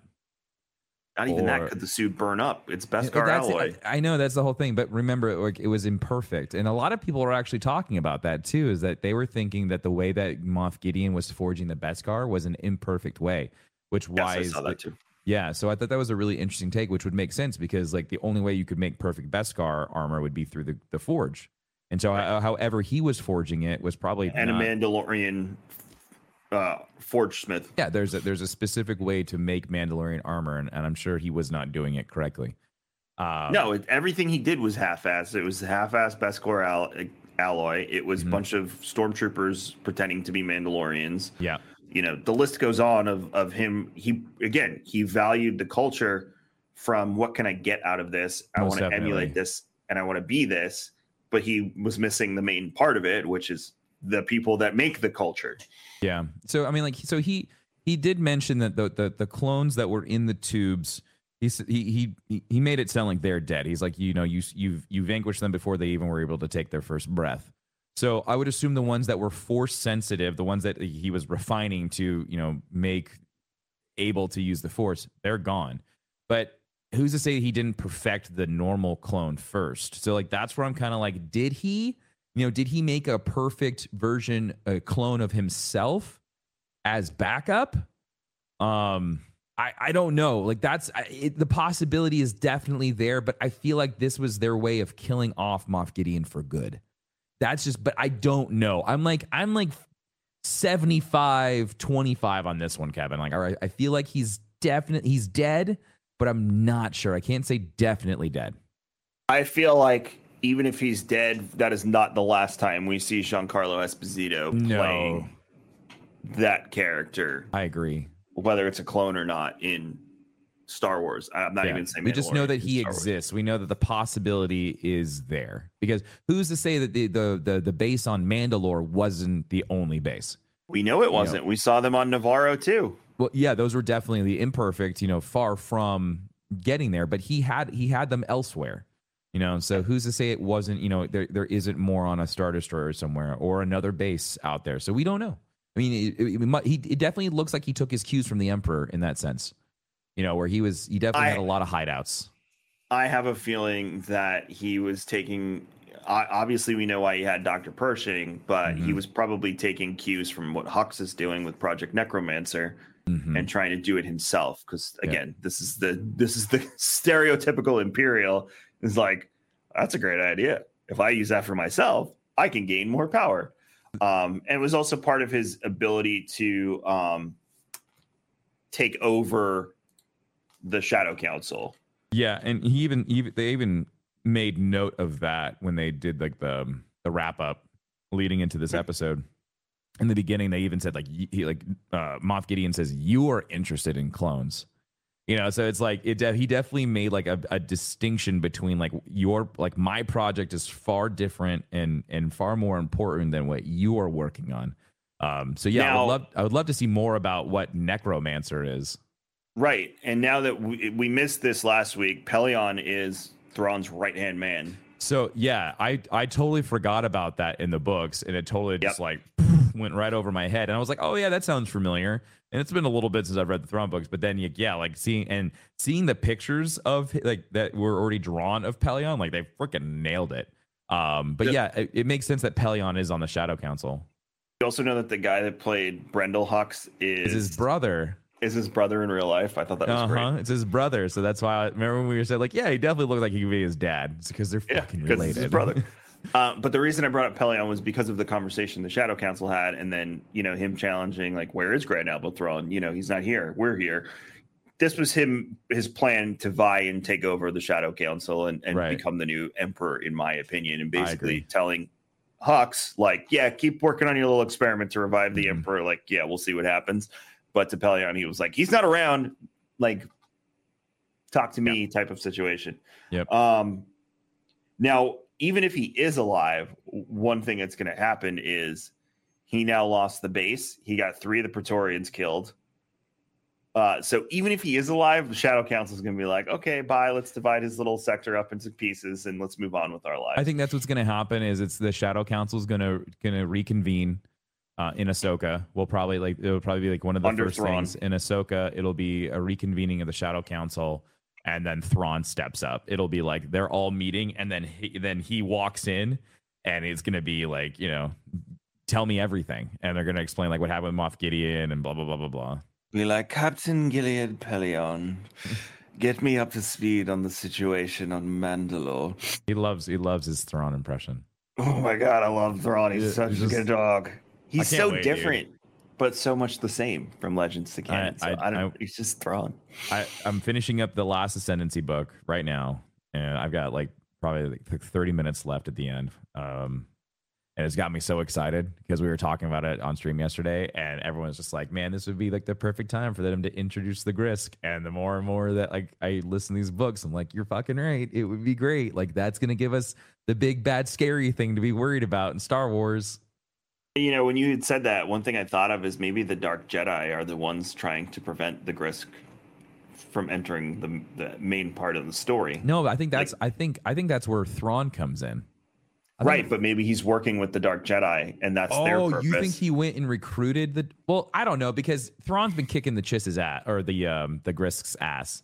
Not even or, that could the suit burn up. It's Beskar alloy. I, I know that's the whole thing, but remember, it, like, it was imperfect, and a lot of people are actually talking about that too. Is that they were thinking that the way that Moff Gideon was forging the Beskar was an imperfect way, which yes, why I saw that too. Yeah, so I thought that was a really interesting take, which would make sense because like the only way you could make perfect Beskar armor would be through the, the forge, and so right. uh, however he was forging it was probably and not- a Mandalorian. Uh, Forge Smith. Yeah, there's a, there's a specific way to make Mandalorian armor, and, and I'm sure he was not doing it correctly. Um, no, it, everything he did was half-assed. It was half-assed Beskar al- alloy. It was a mm-hmm. bunch of stormtroopers pretending to be Mandalorians. Yeah, you know, the list goes on of of him. He again, he valued the culture from what can I get out of this? I want to emulate this, and I want to be this. But he was missing the main part of it, which is the people that make the culture. Yeah. So, I mean, like, so he, he did mention that the, the, the clones that were in the tubes, he, he, he, he made it sound like they're dead. He's like, you know, you, you've, you vanquished them before they even were able to take their first breath. So I would assume the ones that were force sensitive, the ones that he was refining to, you know, make able to use the force, they're gone. But who's to say he didn't perfect the normal clone first? So like, that's where I'm kind of like, did he, You know, did he make a perfect version, a clone of himself as backup? Um, I, I don't know. Like, that's I, it, the possibility is definitely there, but I feel like this was their way of killing off Moff Gideon for good. That's just, but I don't know. I'm like, I'm like seventy-five twenty-five on this one, Kevin. Like, all right, I feel like he's definitely, he's dead, but I'm not sure. I can't say definitely dead. I feel like, even if he's dead, that is not the last time we see Giancarlo Esposito no. playing that character. I agree. Whether it's a clone or not in Star Wars. I'm not yeah. even saying we just know that he exists. We know that the possibility is there. Because who's to say that the, the, the, the base on Mandalore wasn't the only base? We know it wasn't. You know? We saw them on Navarro too. Well, yeah, those were definitely the imperfect, you know, far from getting there, but he had he had them elsewhere. You know, so who's to say it wasn't, you know, there there isn't more on a Star Destroyer somewhere or another base out there. So we don't know. I mean, it, it, it, it definitely looks like he took his cues from the Emperor in that sense, you know, where he was he definitely I, had a lot of hideouts. I have a feeling that he was taking obviously we know why he had Doctor Pershing, but mm-hmm. he was probably taking cues from what Hux is doing with Project Necromancer. Mm-hmm. And trying to do it himself, because again, yeah. this is the this is the stereotypical Imperial. It's like, that's a great idea. If I use that for myself, I can gain more power. Um, and it was also part of his ability to um, take over the Shadow Council. Yeah, and he even, even they even made note of that when they did like the the wrap up leading into this episode. In the beginning, they even said like he like uh, Moff Gideon says you are interested in clones, you know. So it's like it de- he definitely made like a, a distinction between like your like my project is far different and and far more important than what you are working on. Um, so yeah, now, I would love I would love to see more about what Necromancer is. Right, and now that we, we missed this last week, Pelion is Thrawn's right hand man. So yeah, I I totally forgot about that in the books, and it totally just yep. like. went right over my head, and I was like, oh yeah, that sounds familiar, and it's been a little bit since I've read the Thrawn books, but then yeah like seeing and seeing the pictures of like that were already drawn of Pelion, like they freaking nailed it. Um but yeah, yeah it, it makes sense that Pelion is on the Shadow Council. You also know that the guy that played Brendel Hux is, is his brother is his brother in real life. I thought that was uh-huh. great. It's his brother, so that's why I remember when we were saying like yeah he definitely looked like he could be his dad. It's because they're yeah, fucking related. It's his brother. Uh, but the reason I brought up Pelion was because of the conversation the Shadow Council had, and then, you know, him challenging, like, where is Grand Admiral Thrawn? You know, he's not here. We're here. This was him, his plan to vie and take over the Shadow Council and, and right. become the new emperor, in my opinion, and basically telling Hux, like, yeah, keep working on your little experiment to revive the mm-hmm. emperor. Like, yeah, we'll see what happens. But to Pelion, he was like, he's not around. Like, talk to me yep. type of situation. Yep. Um, now, even if he is alive, one thing that's going to happen is he now lost the base. He got three of the Praetorians killed. Uh, so even if he is alive, the Shadow Council is going to be like, okay, bye, let's divide his little sector up into pieces and let's move on with our lives. I think that's what's going to happen is it's the Shadow Council is going to going to reconvene uh, in Ahsoka. We'll probably like it'll probably be like one of the Under first Thrawn. Things in Ahsoka. It'll be a reconvening of the Shadow Council, and then Thrawn steps up. It'll be like they're all meeting, and then he, then he walks in, and it's going to be like, you know, tell me everything, and they're going to explain like what happened with Moff Gideon and blah blah blah blah blah. Be like, Captain Gilead Pelion, get me up to speed on the situation on Mandalore. He loves he loves his Thrawn impression. Oh my god, I love Thrawn. He's such just, a good dog. He's so wait, different, dude. But so much the same from Legends to canon. I, I, so I don't. I, he's just Thrawn. I, I'm finishing up the last Ascendancy book right now, and I've got like probably like thirty minutes left at the end. Um, And it's got me so excited because we were talking about it on stream yesterday, and everyone's just like, man, this would be like the perfect time for them to introduce the Grisk. And the more and more that like I listen to these books, I'm like, you're fucking right. It would be great. Like, that's going to give us the big, bad, scary thing to be worried about in Star Wars. You know, when you had said that, one thing I thought of is maybe the Dark Jedi are the ones trying to prevent the Grisk from entering the, the main part of the story. No, I think that's like, I think I think that's where Thrawn comes in. Right, but maybe he's working with the Dark Jedi, and that's oh, their purpose. Oh, you think he went and recruited the... Well, I don't know, because Thrawn's been kicking the Chiss's ass, or the um, the Grisk's ass.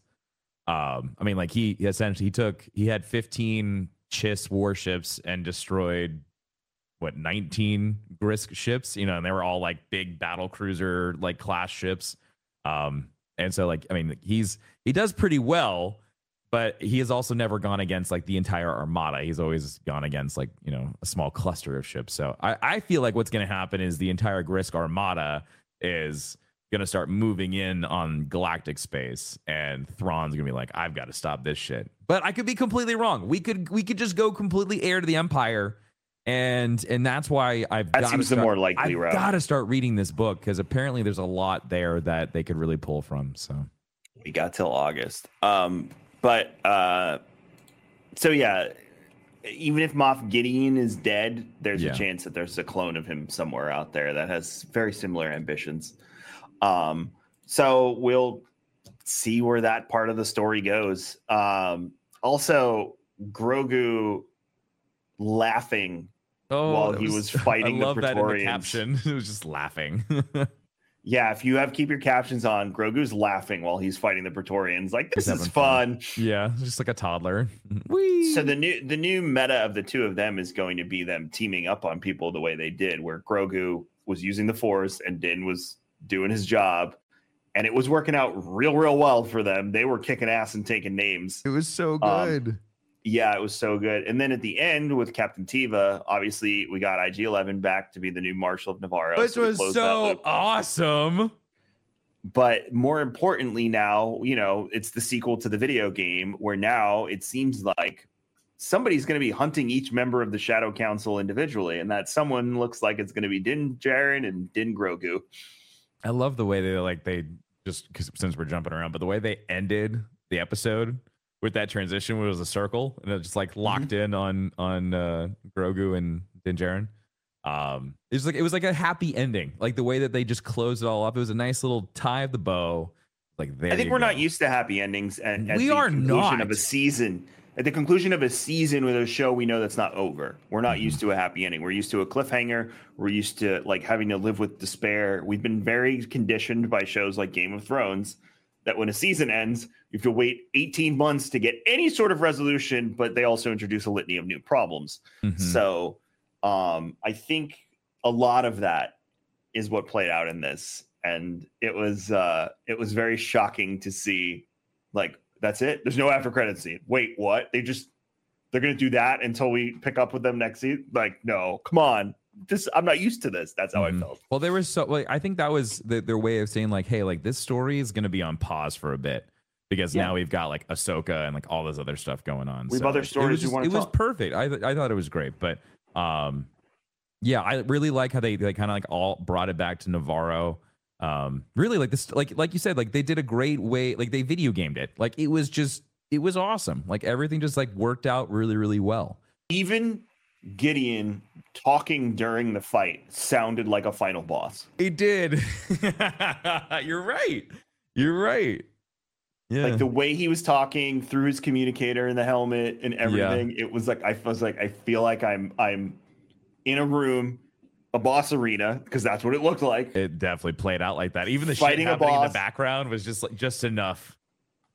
Um, I mean, like, he essentially he took... He had fifteen Chiss warships and destroyed, what, nineteen Grisk ships? You know, and they were all, like, big battle cruiser, like, class ships. Um, and so, like, I mean, he's he does pretty well... But he has also never gone against like the entire armada. He's always gone against like, you know, a small cluster of ships. So I, I feel like what's going to happen is the entire Grisk armada is going to start moving in on galactic space, and Thrawn's going to be like, I've got to stop this shit. But I could be completely wrong. We could we could just go completely heir to the Empire, and and that's why I've that got seems to start, the more likely I've route. Got to start reading this book because apparently there's a lot there that they could really pull from. So we got till August. Um. But uh, so, yeah, even if Moff Gideon is dead, there's yeah. a chance that there's a clone of him somewhere out there that has very similar ambitions. Um, so we'll see where that part of the story goes. Um, also, Grogu laughing oh, while he was, was fighting I the Praetorians. I love that in the caption. It was just laughing. Yeah, if you have keep your captions on, Grogu's laughing while he's fighting the Praetorians. Like, this is fun. fun. Yeah, just like a toddler. Whee! So the new the new meta of the two of them is going to be them teaming up on people the way they did, where Grogu was using the Force and Din was doing his job. And it was working out real, real well for them. They were kicking ass and taking names. It was so good. Um, yeah, it was so good. And then at the end with Captain Teva, obviously we got I G eleven back to be the new Marshal of Navarro. Which so was so awesome. But more importantly now, you know, it's the sequel to the video game where now it seems like somebody's going to be hunting each member of the Shadow Council individually. And that someone looks like it's going to be Din Djarin and Din Grogu. I love the way they like they just because since we're jumping around, but the way they ended the episode with that transition, it was a circle, and it just like locked mm-hmm. in on on uh, Grogu and Din Djarin. Um, it was like it was like a happy ending, like the way that they just closed it all up. It was a nice little tie of the bow. Like there I think we're go. not used to happy endings, and at we the are conclusion not. Of a season. At the conclusion of a season with a show, we know that's not over. We're not mm-hmm. used to a happy ending. We're used to a cliffhanger. We're used to like having to live with despair. We've been very conditioned by shows like Game of Thrones. That when a season ends, you have to wait eighteen months to get any sort of resolution, but they also introduce a litany of new problems. Mm-hmm. So um, I think a lot of that is what played out in this. And it was uh, it was very shocking to see, like, that's it. There's no after credits scene. Wait, what? They just they're going to do that until we pick up with them next season. Like, no, come on. This I'm not used to this. That's how mm-hmm. I felt. Well, there was so like I think that was the, their way of saying like, hey, like this story is going to be on pause for a bit because yeah. now we've got like Ahsoka and like all this other stuff going on. We have so, other stories you want to. It was, just, it was perfect. I th- I thought it was great, but um, yeah, I really like how they they kind of like all brought it back to Navarro. Um, really like this, like like you said, like they did a great way. Like they video gamed it. Like it was just it was awesome. Like everything just like worked out really really well. Even Gideon talking during the fight sounded like a final boss. He did. You're right. You're right. Yeah. Like the way he was talking through his communicator and the helmet and everything, yeah. It was like I was like I feel like I'm I'm in a room, a boss arena, because that's what it looked like. It definitely played out like that. Even the fighting shit happening in the background was just like just enough.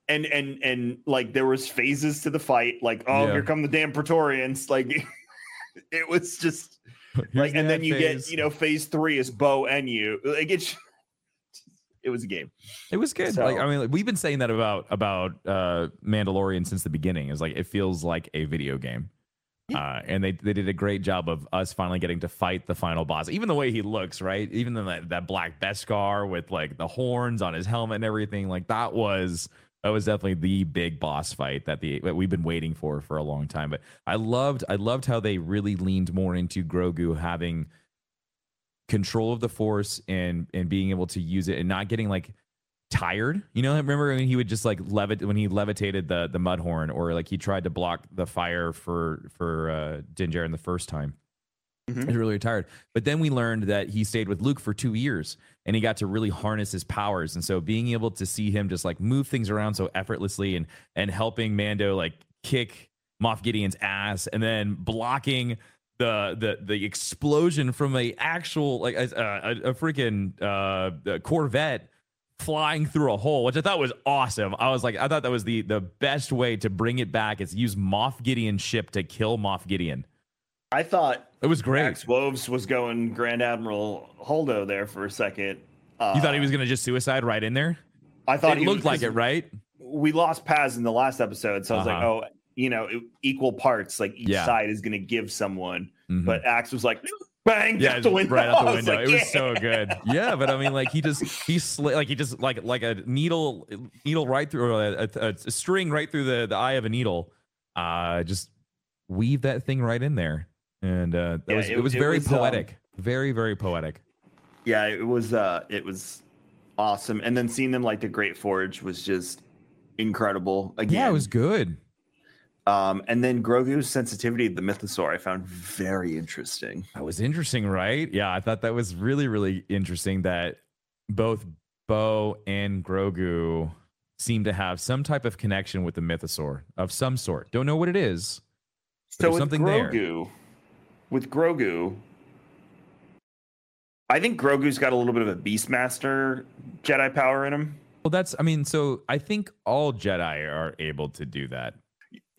And and and like there was phases to the fight, like oh yeah. Here come the damn Praetorians, like it was just like, and then you phase. Get you know phase three is Bo and you like it's. It was a game. It was good. So, like I mean, like, we've been saying that about about uh, Mandalorian since the beginning. It's like it feels like a video game, yeah. uh, and they, they did a great job of us finally getting to fight the final boss. Even the way he looks, right? Even the, that that black Beskar with like the horns on his helmet and everything. Like that was that was definitely the big boss fight that the that we've been waiting for for a long time. But I loved I loved how they really leaned more into Grogu having control of the force and and being able to use it and not getting like tired, you know. I remember when I mean, he would just like levitate when he levitated the the Mudhorn, or like he tried to block the fire for for uh Din Djarin the first time. Mm-hmm. He was really tired, but then we learned that he stayed with Luke for two years and he got to really harness his powers. And so being able to see him just like move things around so effortlessly and and helping Mando like kick Moff Gideon's ass and then blocking the the the explosion from a actual like a a, a freaking uh a Corvette flying through a hole, which I thought was awesome. I was like, I thought that was the the best way to bring it back is use Moff Gideon's ship to kill Moff Gideon. I thought it was great. Max Wolves was going Grand Admiral Holdo there for a second. Uh, you thought he was going to just suicide right in there? I thought it he looked was, like it, right? We lost Paz in the last episode, so I was uh-huh. like, oh. You know, equal parts, like each yeah. side is going to give someone. Mm-hmm. But Axe was like, bang, yeah, out the window. Right out the window. Like, it yeah. was so good. Yeah, but I mean, like he just he sli- like he just like like a needle needle right through or a, a, a string right through the, the eye of a needle. Uh, just weave that thing right in there, and uh, that yeah, was, it, it was it very was, poetic, um, very very poetic. Yeah, it was uh, it was awesome, and then seeing them like the Great Forge was just incredible. Again, yeah, it was good. Um, and then Grogu's sensitivity to the mythosaur I found very interesting. That was interesting, right? Yeah, I thought that was really, really interesting that both Bo and Grogu seem to have some type of connection with the mythosaur of some sort. Don't know what it is. So with something Grogu, there. With Grogu, I think Grogu's got a little bit of a Beastmaster Jedi power in him. Well, that's, I mean, so I think all Jedi are able to do that.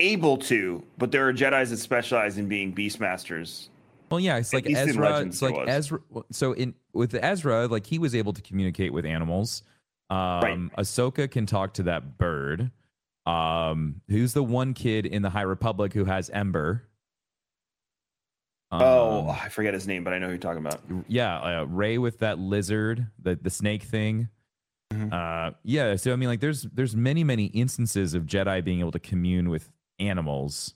Able to, but there are Jedis that specialize in being Beastmasters. Well, yeah, it's like Ezra. It's like was. Ezra. So in with Ezra, like he was able to communicate with animals. Um, right. Ahsoka can talk to that bird. Um, who's the one kid in the High Republic who has Ember? Um, oh, I forget his name, but I know who you're talking about. Yeah, uh, Rey with that lizard, the the snake thing. Mm-hmm. Uh, yeah. So I mean, like, there's there's many many instances of Jedi being able to commune with animals.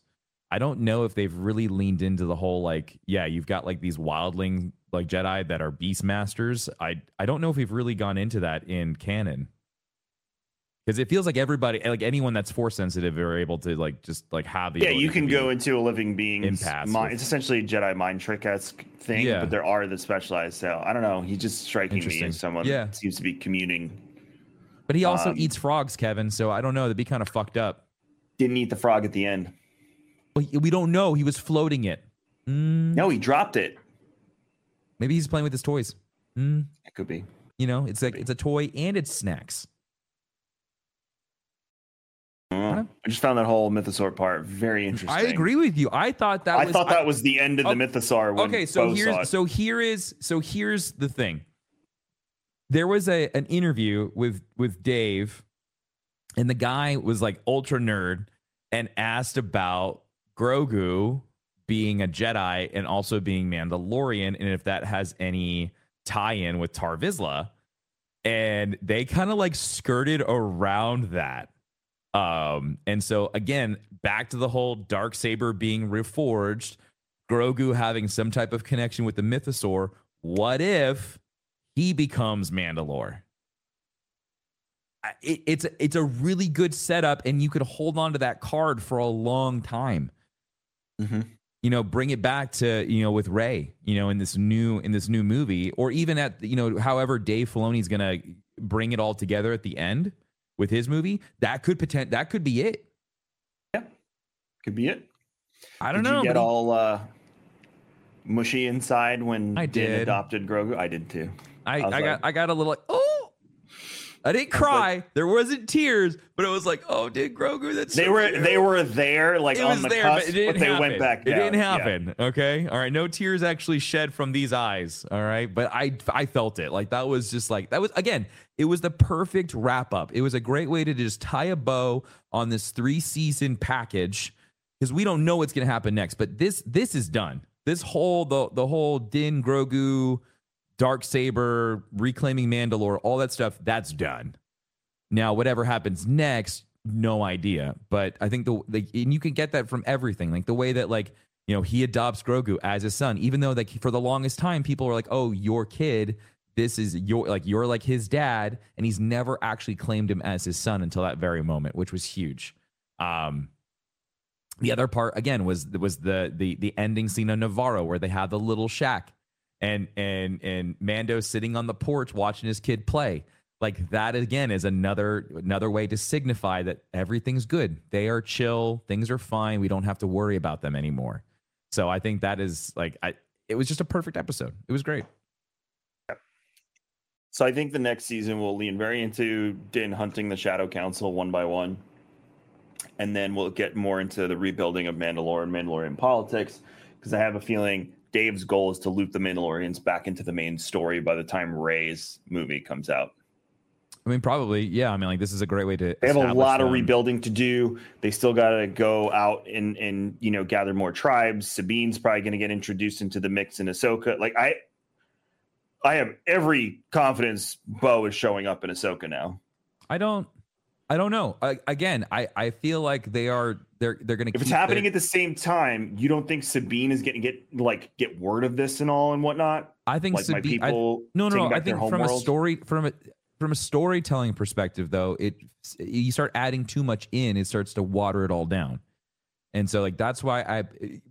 I don't know if they've really leaned into the whole like, yeah, you've got like these wildling like Jedi that are beast masters. I I don't know if we've really gone into that in canon, because it feels like everybody, like anyone that's force sensitive, are able to like just like have the yeah. You can go into a living being's mind. With... It's essentially a Jedi mind trick esque thing, yeah. But there are the specialized. So I don't know. He's just striking me as someone yeah. that seems to be communing. But he also um, eats frogs, Kevin. So I don't know. That'd be kind of fucked up. Didn't eat the frog at the end. Well, we don't know. He was floating it. Mm. No, he dropped it. Maybe he's playing with his toys. Mm. It could be. You know, it's like it's a toy and it's snacks. Mm. I just found that whole mythosaur part very interesting. I agree with you. I thought that I was, thought that I, was the end of oh, the mythosaur. When okay, so Bo here's so here is so here's the thing. There was a an interview with with Dave. And the guy was like ultra nerd and asked about Grogu being a Jedi and also being Mandalorian and if that has any tie-in with Tar Vizsla. And they kind of like skirted around that. Um, and so again, back to the whole Darksaber being reforged, Grogu having some type of connection with the Mythosaur. What if he becomes Mandalore? It, it's it's a really good setup, and you could hold on to that card for a long time. Mm-hmm. you know, bring it back to, you know, with Rey, you know, in this new, in this new movie, or even at, you know, however Dave Filoni's going to bring it all together at the end with his movie, that could pretend, that could be it. Yeah. Could be it. I don't did know. You get he, all uh, mushy inside when I did Din adopted Grogu. I did too. I, I, I like, got, I got a little, like, oh, I didn't cry. I was like, there wasn't tears, but it was like, oh, did Grogu? That's they so were weird. They were there, like it on the there, cusp, but, it didn't but they went back down. It didn't happen. Yeah. Okay, all right. No tears actually shed from these eyes. All right, but I I felt it. Like that was just like that was again. It was the perfect wrap up. It was a great way to just tie a bow on this three season package because we don't know what's going to happen next. But this this is done. This whole the the whole Din Grogu. Darksaber, reclaiming Mandalore, all that stuff, that's done. Now, whatever happens next, no idea. But I think the, the and you can get that from everything. Like the way that, like, you know, he adopts Grogu as his son, even though, like, for the longest time, people were like, oh, your kid, this is your, like, you're like his dad. And he's never actually claimed him as his son until that very moment, which was huge. Um, the other part, again, was, was the, the, the ending scene of Navarro where they had the little shack. And and and Mando sitting on the porch watching his kid play. Like that again is another another way to signify that everything's good. They are chill, things are fine. We don't have to worry about them anymore. So I think that is like I. It was just a perfect episode. It was great. So I think the next season we'll lean very into Din hunting the Shadow Council one by one, and then we'll get more into the rebuilding of Mandalore and Mandalorian politics because I have a feeling. Dave's goal is to loop the Mandalorians back into the main story by the time Rey's movie comes out. I mean, probably, yeah. I mean, like this is a great way to. They have a lot them. of rebuilding to do. They still got to go out and and you know gather more tribes. Sabine's probably going to get introduced into the mix in Ahsoka. Like I, I have every confidence Bo is showing up in Ahsoka now. I don't. I don't know. I, again, I, I feel like they are they're they're going to. If it's happening their, at the same time, you don't think Sabine is going to get like get word of this and all and whatnot? I think like Sabine. My people I, no, no, no. I think from world? a story from a from a storytelling perspective, though, it you start adding too much in, it starts to water it all down, and so like that's why I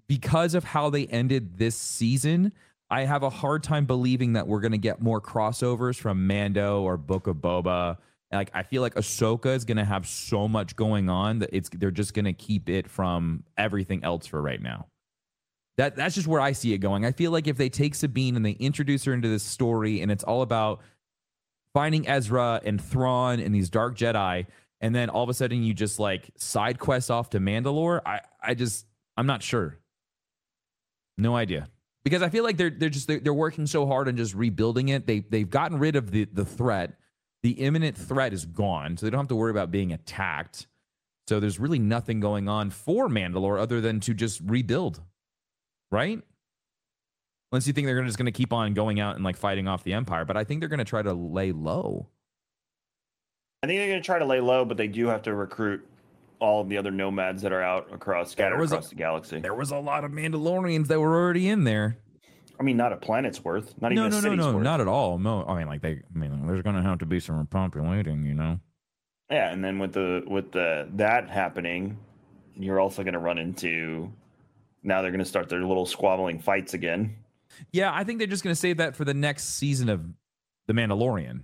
because of how they ended this season, I have a hard time believing that we're going to get more crossovers from Mando or Book of Boba. Like I feel like Ahsoka is gonna have so much going on that it's they're just gonna keep it from everything else for right now. That that's just where I see it going. I feel like if they take Sabine and they introduce her into this story and it's all about finding Ezra and Thrawn and these dark Jedi, and then all of a sudden you just like side quest off to Mandalore. I, I just I'm not sure. No idea. Because I feel like they're they're just they're, they're working so hard on just rebuilding it. They they've gotten rid of the the threat. The imminent threat is gone, so they don't have to worry about being attacked. So there's really nothing going on for Mandalore other than to just rebuild, right? Unless you think they're just going to keep on going out and like fighting off the Empire, but I think they're going to try to lay low. I think they're going to try to lay low, but they do have to recruat all of the other nomads that are out across scattered across a, the galaxy. There was a lot of Mandalorians that were already in there. I mean, not a planet's worth, not even no, no, a city's no, no, worth. Not at all. No, I mean, like they. I mean, there's going to have to be some repopulating, you know. Yeah, and then with the with the that happening, you're also going to run into. Now they're going to start their little squabbling fights again. Yeah, I think they're just going to save that for the next season of The Mandalorian.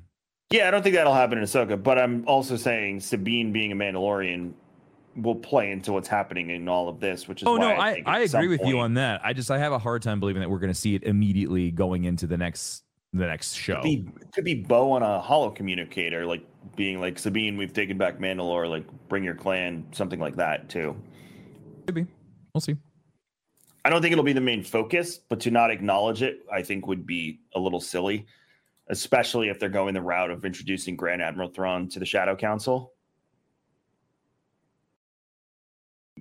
Yeah, I don't think that'll happen in Ahsoka, but I'm also saying Sabine being a Mandalorian. Will play into what's happening in all of this, which is oh why no, I I, think I agree with point, you on that. I just I have a hard time believing that we're going to see it immediately going into the next the next show. Could be, could be Bo on a holo communicator, like being like Sabine, we've taken back Mandalore, like bring your clan, something like that too. Maybe we'll see. I don't think it'll be the main focus, but to not acknowledge it, I think would be a little silly, especially if they're going the route of introducing Grand Admiral Thrawn to the Shadow Council.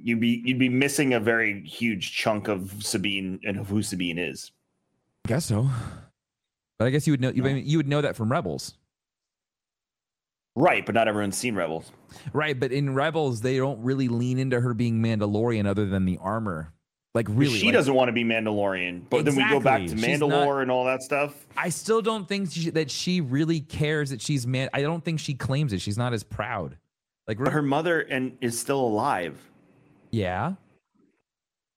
You'd be you'd be missing a very huge chunk of Sabine and of who Sabine is. I guess so, but I guess you would know you, no. you would know that from Rebels, right? But not everyone's seen Rebels, right? But in Rebels, they don't really lean into her being Mandalorian other than the armor. Like really, she like, doesn't want to be Mandalorian. But exactly. Then we go back to Mandalore not, and all that stuff. I still don't think she, that she really cares that she's man. I don't think she claims it. She's not as proud. Like but her mother and is still alive. Yeah,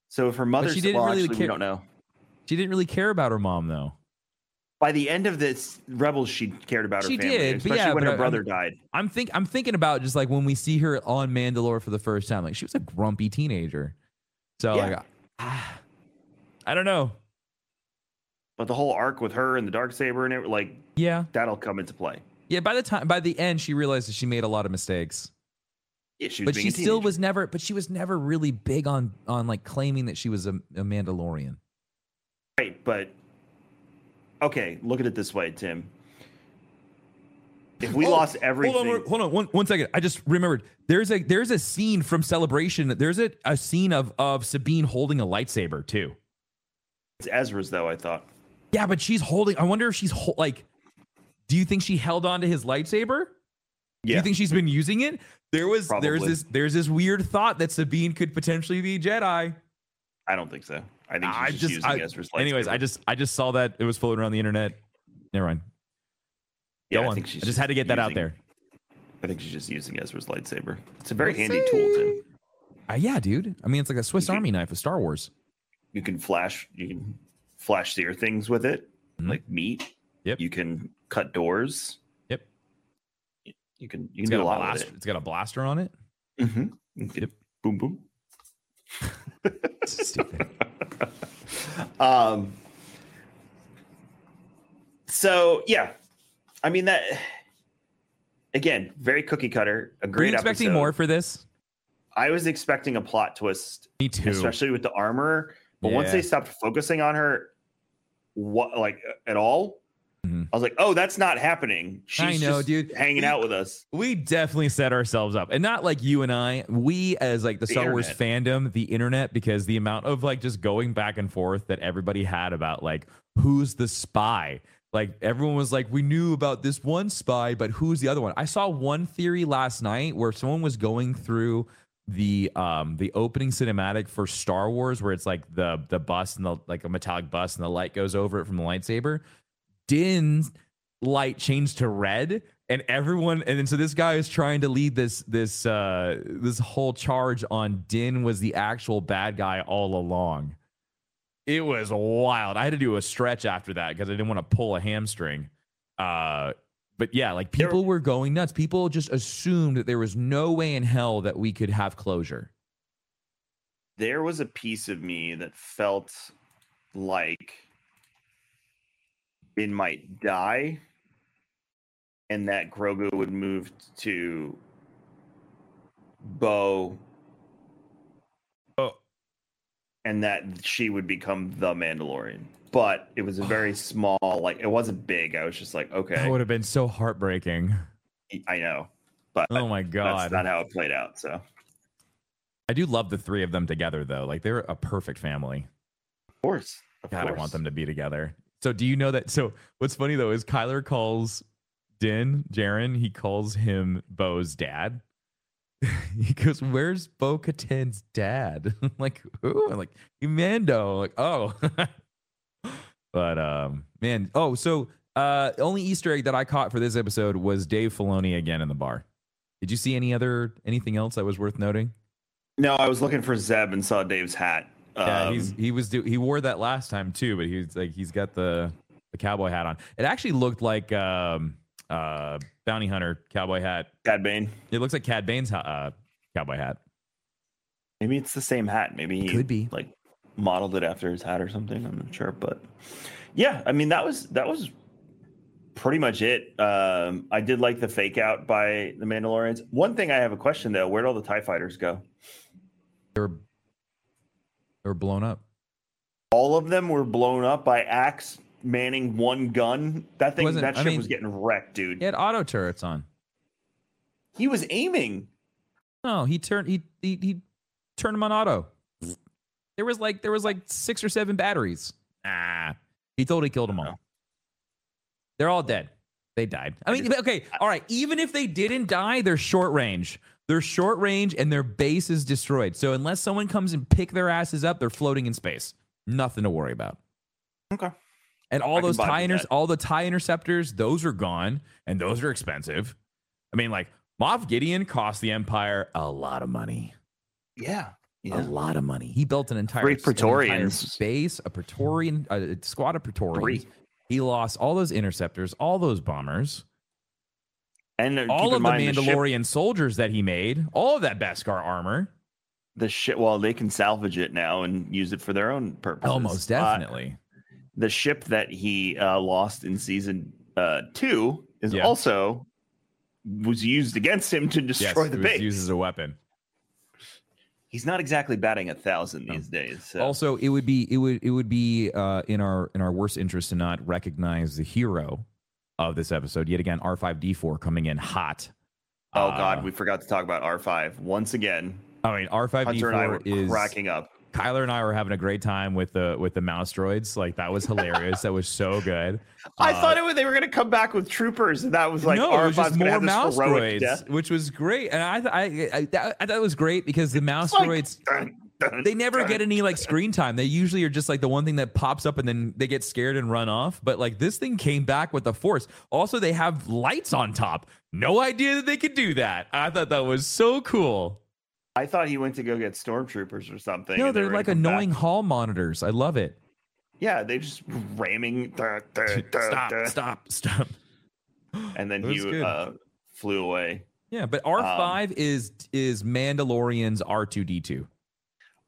So if her mother, she didn't well, really actually, care. We don't know. She didn't really care about her mom, though. By the end of this Rebels, she cared about her she family, did, especially yeah, when her I, brother I'm, died. I'm think I'm thinking about just like when we see her on Mandalore for the first time, like she was a grumpy teenager. So yeah. like, ah, I don't know. But the whole arc with her and the Darksaber and it, like, yeah, that'll come into play. Yeah, by the time, by the end, she realizes she made a lot of mistakes. Yeah, she was but she still was never, but she was never really big on, on like claiming that she was a, a Mandalorian. Right, but okay, look at it this way, Tim. If we oh, lost everything, hold on, hold on, one, one second. I just remembered. There's a there's a scene from Celebration. There's a, a scene of of Sabine holding a lightsaber too. It's Ezra's though, I thought. Yeah, but she's holding. I wonder if she's ho- like. Do you think she held on to his lightsaber? Yeah. Do you think she's been using it? There was Probably. there's this there's this weird thought that Sabine could potentially be Jedi. I don't think so. I think she's I just, just using I, Ezra's lightsaber. Anyways, I just I just saw that it was floating around the internet. Never mind. Yeah, Go I, on. Think she's I just, just had to get using, that out there. I think she's just using Ezra's lightsaber. It's a very Let's handy see. tool, Tim. Uh, yeah, dude. I mean, it's like a Swiss can, Army knife of Star Wars. You can flash. You can flash sear things with it, mm-hmm. like meat. Yep. You can cut doors. Yep. You can you can do a lot blast, with it. It's got a blaster on it. Mm-hmm. Yep. Boom boom. Stupid. Um. So yeah, I mean that. Again, very cookie cutter. A great. Were you expecting episode. more for this? I was expecting a plot twist. Me too. Especially with the armor, but yeah. once they stopped focusing on her, what like at all? Mm-hmm. I was like, oh, that's not happening. She's I know, just dude. hanging we, out with us. We definitely set ourselves up. And not like you and I, we as like the, the Star internet. Wars fandom, the internet, because the amount of like just going back and forth that everybody had about like, who's the spy? Like everyone was like, we knew about this one spy, but who's the other one? I saw one theory last night where someone was going through the um the opening cinematic for Star Wars, where it's like the the bus and the like a metallic bus and the light goes over it from the lightsaber. Din's light changed to red, and everyone, and then so this guy is trying to lead this this uh this whole charge on Din was the actual bad guy all along. It was wild. I had to do a stretch after that because I didn't want to pull a hamstring. Uh, but yeah, like people were going nuts. People just assumed that there was no way in hell that we could have closure. There was a piece of me that felt like Din might die and that Grogu would move to Bo oh. and that she would become the Mandalorian. But it was a very small, like it wasn't big. I was just like, okay. That would have been so heartbreaking. I know. But oh my God. That's not how it played out. So I do love the three of them together though. Like they're a perfect family. Of course. Of God, course. I want them to be together. So do you know that? So what's funny, though, is Kyler calls Din, Jaren, he calls him Bo's dad. He goes, where's Bo-Katan's dad? I'm like, who? I'm like, Mando. Like, oh. But, um, man. Oh, so uh, only Easter egg that I caught for this episode was Dave Filoni again in the bar. Did you see any other anything else that was worth noting? No, I was looking for Zeb and saw Dave's hat. Yeah, he's, he was do, he wore that last time too, but he's like he's got the, the cowboy hat on. It actually looked like um, uh, Bounty Hunter cowboy hat. Cad Bane. It looks like Cad Bane's uh, cowboy hat. Maybe it's the same hat. Maybe he could be like modeled it after his hat or something. I'm not sure, but yeah, I mean that was that was pretty much it. Um, I did like the fake out by the Mandalorians. One thing I have a question though: where'd all the TIE fighters go? They're They were blown up. All of them were blown up by Axe manning one gun. That thing, that ship I mean, was getting wrecked, dude. He had auto turrets on. He was aiming. No, he turned. He he he turned them on auto. There was like there was like six or seven batteries. Ah, he totally killed them all. They're all dead. They died. I mean, okay, all right. Even if they didn't die, they're short range. They're short range and their base is destroyed. So unless someone comes and pick their asses up, they're floating in space. Nothing to worry about. Okay. And all I those TIE inter- all the TIE interceptors, those are gone and those are expensive. I mean, like Moff Gideon cost the Empire a lot of money. Yeah. Yeah. A lot of money. He built an entire, Great Praetorians. an entire space, a Praetorian a squad of Praetorians. Three. He lost all those interceptors, all those bombers, and uh, all of the Mandalorian the ship, soldiers that he made, all of that Beskar armor. The ship, well, they can salvage it now and use it for their own purposes. Almost definitely. Uh, the ship that he uh, lost in season uh, two is yeah. also was used against him to destroy yes, the it was base. Used as a weapon. He's not exactly batting a thousand these no. days. So. Also, it would be it would it would be uh, in our in our worst interest to not recognize the hero of this episode yet again. R five D four coming in hot. Oh uh, God, we forgot to talk about R five once again. I mean, R five D four is cracking up. Kyler and I were having a great time with the with the mouse droids. Like that was hilarious. That was so good. I uh, thought it was, they were going to come back with troopers, and that was like no, it was just more mouse droids, death. Which was great. And I I I, that, I thought it was great because the mouse like, droids dun, dun, they never dun, get any like screen time. They usually are just like the one thing that pops up, and then they get scared and run off. But like this thing came back with the force. Also, they have lights on top. No idea that they could do that. I thought that was so cool. I thought he went to go get stormtroopers or something. No, they're they like annoying back. hall monitors. I love it. Yeah, they just ramming. Duh, duh, duh, stop, duh. stop, stop. And then he uh, flew away. Yeah, but R five um, is is Mandalorian's R two D two.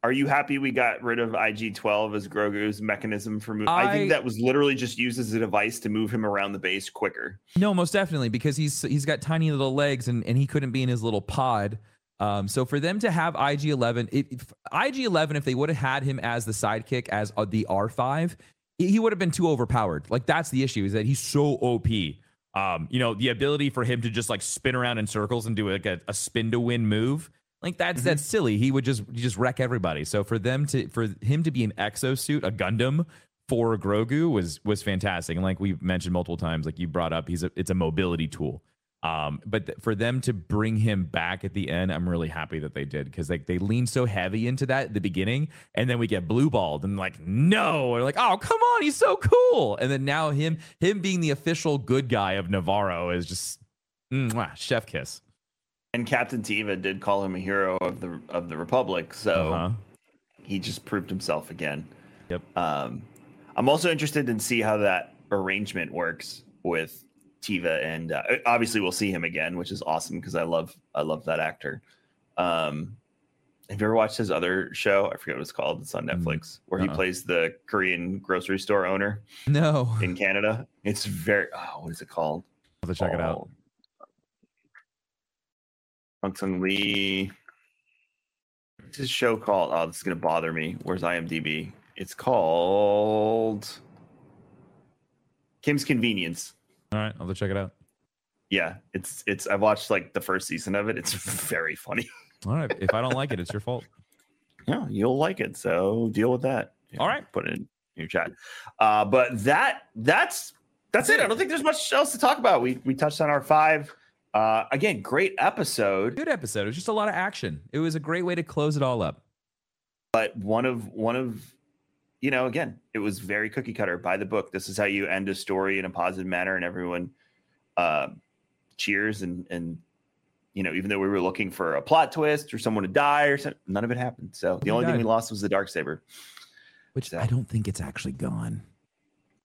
Are you happy we got rid of I G twelve as Grogu's mechanism for moving? I, I think that was literally just used as a device to move him around the base quicker. No, most definitely, because he's he's got tiny little legs and, and he couldn't be in his little pod. Um, so for them to have I G eleven, if, if I G eleven, if they would have had him as the sidekick, as uh, the R five, he would have been too overpowered. Like that's the issue, is that he's so O P. Um, you know, the ability for him to just like spin around in circles and do like a, a spin to win move, like that's mm-hmm. that's silly. He would just just wreck everybody. So for them to for him to be an exosuit, a Gundam for Grogu was was fantastic. And like we've mentioned multiple times, like you brought up, he's a, it's a mobility tool. Um, but th- for them to bring him back at the end, I'm really happy that they did, because like they leaned so heavy into that at the beginning, and then we get blue balled and like no, and like oh come on, he's so cool, and then now him him being the official good guy of Navarro is just mwah, chef kiss. And Captain Teva did call him a hero of the of the Republic, so uh-huh. he just proved himself again. Yep. Um, I'm also interested in see how that arrangement works with Teva, and uh, obviously we'll see him again, which is awesome because I love I love that actor. Um, have you ever watched his other show? I forget what it's called. It's on Netflix, where uh-uh. he plays the Korean grocery store owner. No, in Canada, it's very. Oh, what is it called? I'll have to check oh. it out. Hong Sung Lee. What's his show called? Oh, this is gonna bother me. Where's I M D B? It's called Kim's Convenience. All right, I'll have to check it out. Yeah, it's it's. I watched like the first season of it. It's very funny. All right, if I don't like it, it's your fault. Yeah, you'll like it, so deal with that. All right, put it in your chat. Uh, but that that's that's it. I don't think there's much else to talk about. We we touched on R five. Uh, again, great episode. Good episode. It was just a lot of action. It was a great way to close it all up. But one of one of. You know, again, it was very cookie cutter by the book. This is how you end a story in a positive manner, and everyone uh, cheers. And, and, you know, even though we were looking for a plot twist or someone to die or something, none of it happened. So the oh only God. thing we lost was the Darksaber, which so. I don't think it's actually gone.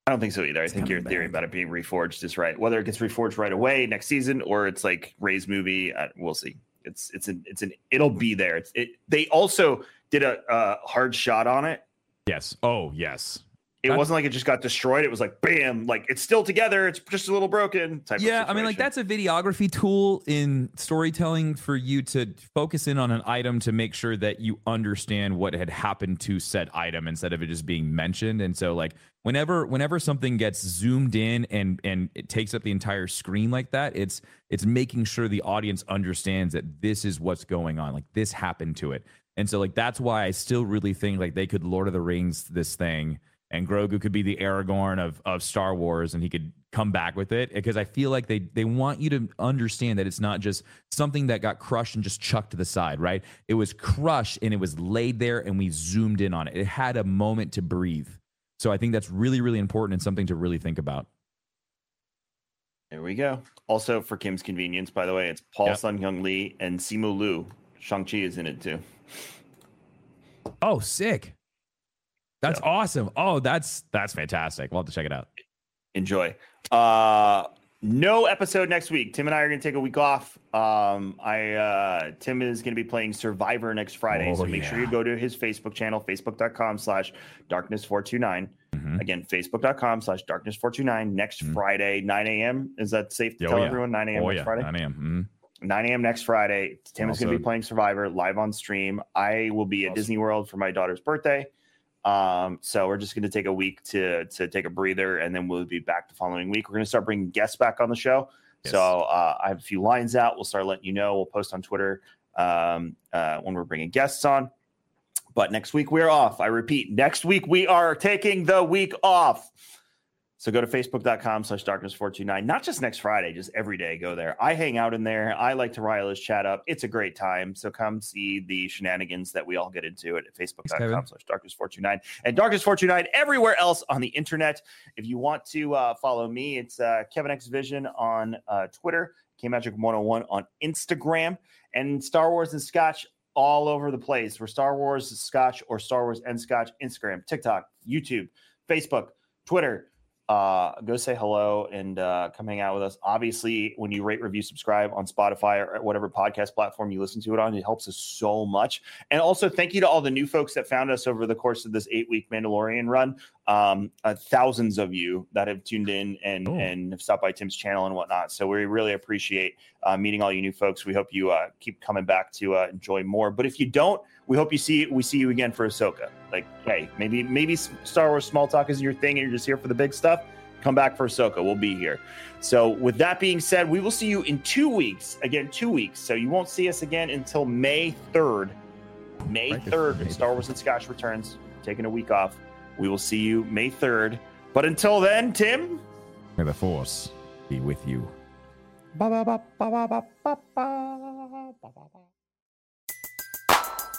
I don't think so either. It's I think your theory back. about it being reforged is right. Whether it gets reforged right away next season or it's like Rey's movie, uh, we'll see. It's it's an it's an it'll be there. It's it. They also did a, a hard shot on it. Yes. Oh, yes. It that's, wasn't like it just got destroyed. It was like, bam, like it's still together. It's just a little broken. Type yeah. Of I mean, like that's a videography tool in storytelling for you to focus in on an item to make sure that you understand what had happened to said item instead of it just being mentioned. And so like whenever whenever something gets zoomed in and and it takes up the entire screen like that, it's it's making sure the audience understands that this is what's going on. Like this happened to it. And so, like, that's why I still really think, like, they could Lord of the Rings this thing, and Grogu could be the Aragorn of, of Star Wars, and he could come back with it. Because I feel like they, they want you to understand that it's not just something that got crushed and just chucked to the side, right? It was crushed, and it was laid there, and we zoomed in on it. It had a moment to breathe. So I think that's really, really important and something to really think about. There we go. Also, for Kim's Convenience, by the way, it's Paul yep. Sun Hyung Lee and Simu Liu. Shang-Chi is in it, too. Oh, sick. That's yeah. awesome. Oh, that's that's fantastic. We'll have to check it out. Enjoy. Uh, no episode next week. Tim and I are going to take a week off. Um, I uh, Tim is going to be playing Survivor next Friday. Oh, so make yeah. sure you go to his Facebook channel, facebook.com slash darkness429. Mm-hmm. Again, facebook.com slash darkness429 next mm-hmm. Friday, nine a.m. Is that safe to oh, tell yeah. everyone? nine a.m. Oh, next yeah. Friday? nine a.m. Mm-hmm. nine a.m. next Friday. Tim also, is going to be playing Survivor live on stream. I will be awesome. at Disney World for my daughter's birthday. Um, so we're just going to take a week to to take a breather, and then we'll be back the following week. We're going to start bringing guests back on the show. Yes. So uh, I have a few lines out. We'll start letting you know. We'll post on Twitter um, uh, when we're bringing guests on. But next week we're off. I repeat, next week we are taking the week off. So go to facebook.com slash darkness429. Not just next Friday, just every day. Go there. I hang out in there. I like to rile this chat up. It's a great time. So come see the shenanigans that we all get into at facebook.com slash darkness429. And darkness four two nine everywhere else on the internet. If you want to uh, follow me, it's uh, KevinXVision on uh, Twitter, K Magic one oh one on Instagram, and Star Wars and Scotch all over the place. We're Star Wars Scotch or Star Wars and Scotch, Instagram, TikTok, YouTube, Facebook, Twitter. Uh, go say hello and uh, come hang out with us. Obviously, when you rate, review, subscribe on Spotify or at whatever podcast platform you listen to it on, it helps us so much. And also, thank you to all the new folks that found us over the course of this eight-week Mandalorian run. Um, uh, thousands of you that have tuned in and, and have stopped by Tim's channel and whatnot. So we really appreciate uh, meeting all you new folks. We hope you uh, keep coming back to uh, enjoy more. But if you don't, we hope you see we see you again for Ahsoka. Like, hey, maybe maybe Star Wars small talk isn't your thing and you're just here for the big stuff. Come back for Ahsoka. We'll be here. So with that being said, we will see you in two weeks. Again, two weeks. So you won't see us again until May third. May third, when Star Wars and Scotch returns. Taking a week off. We will see you May third. But until then, Tim. May the Force be with you. Ba ba ba ba ba ba ba ba.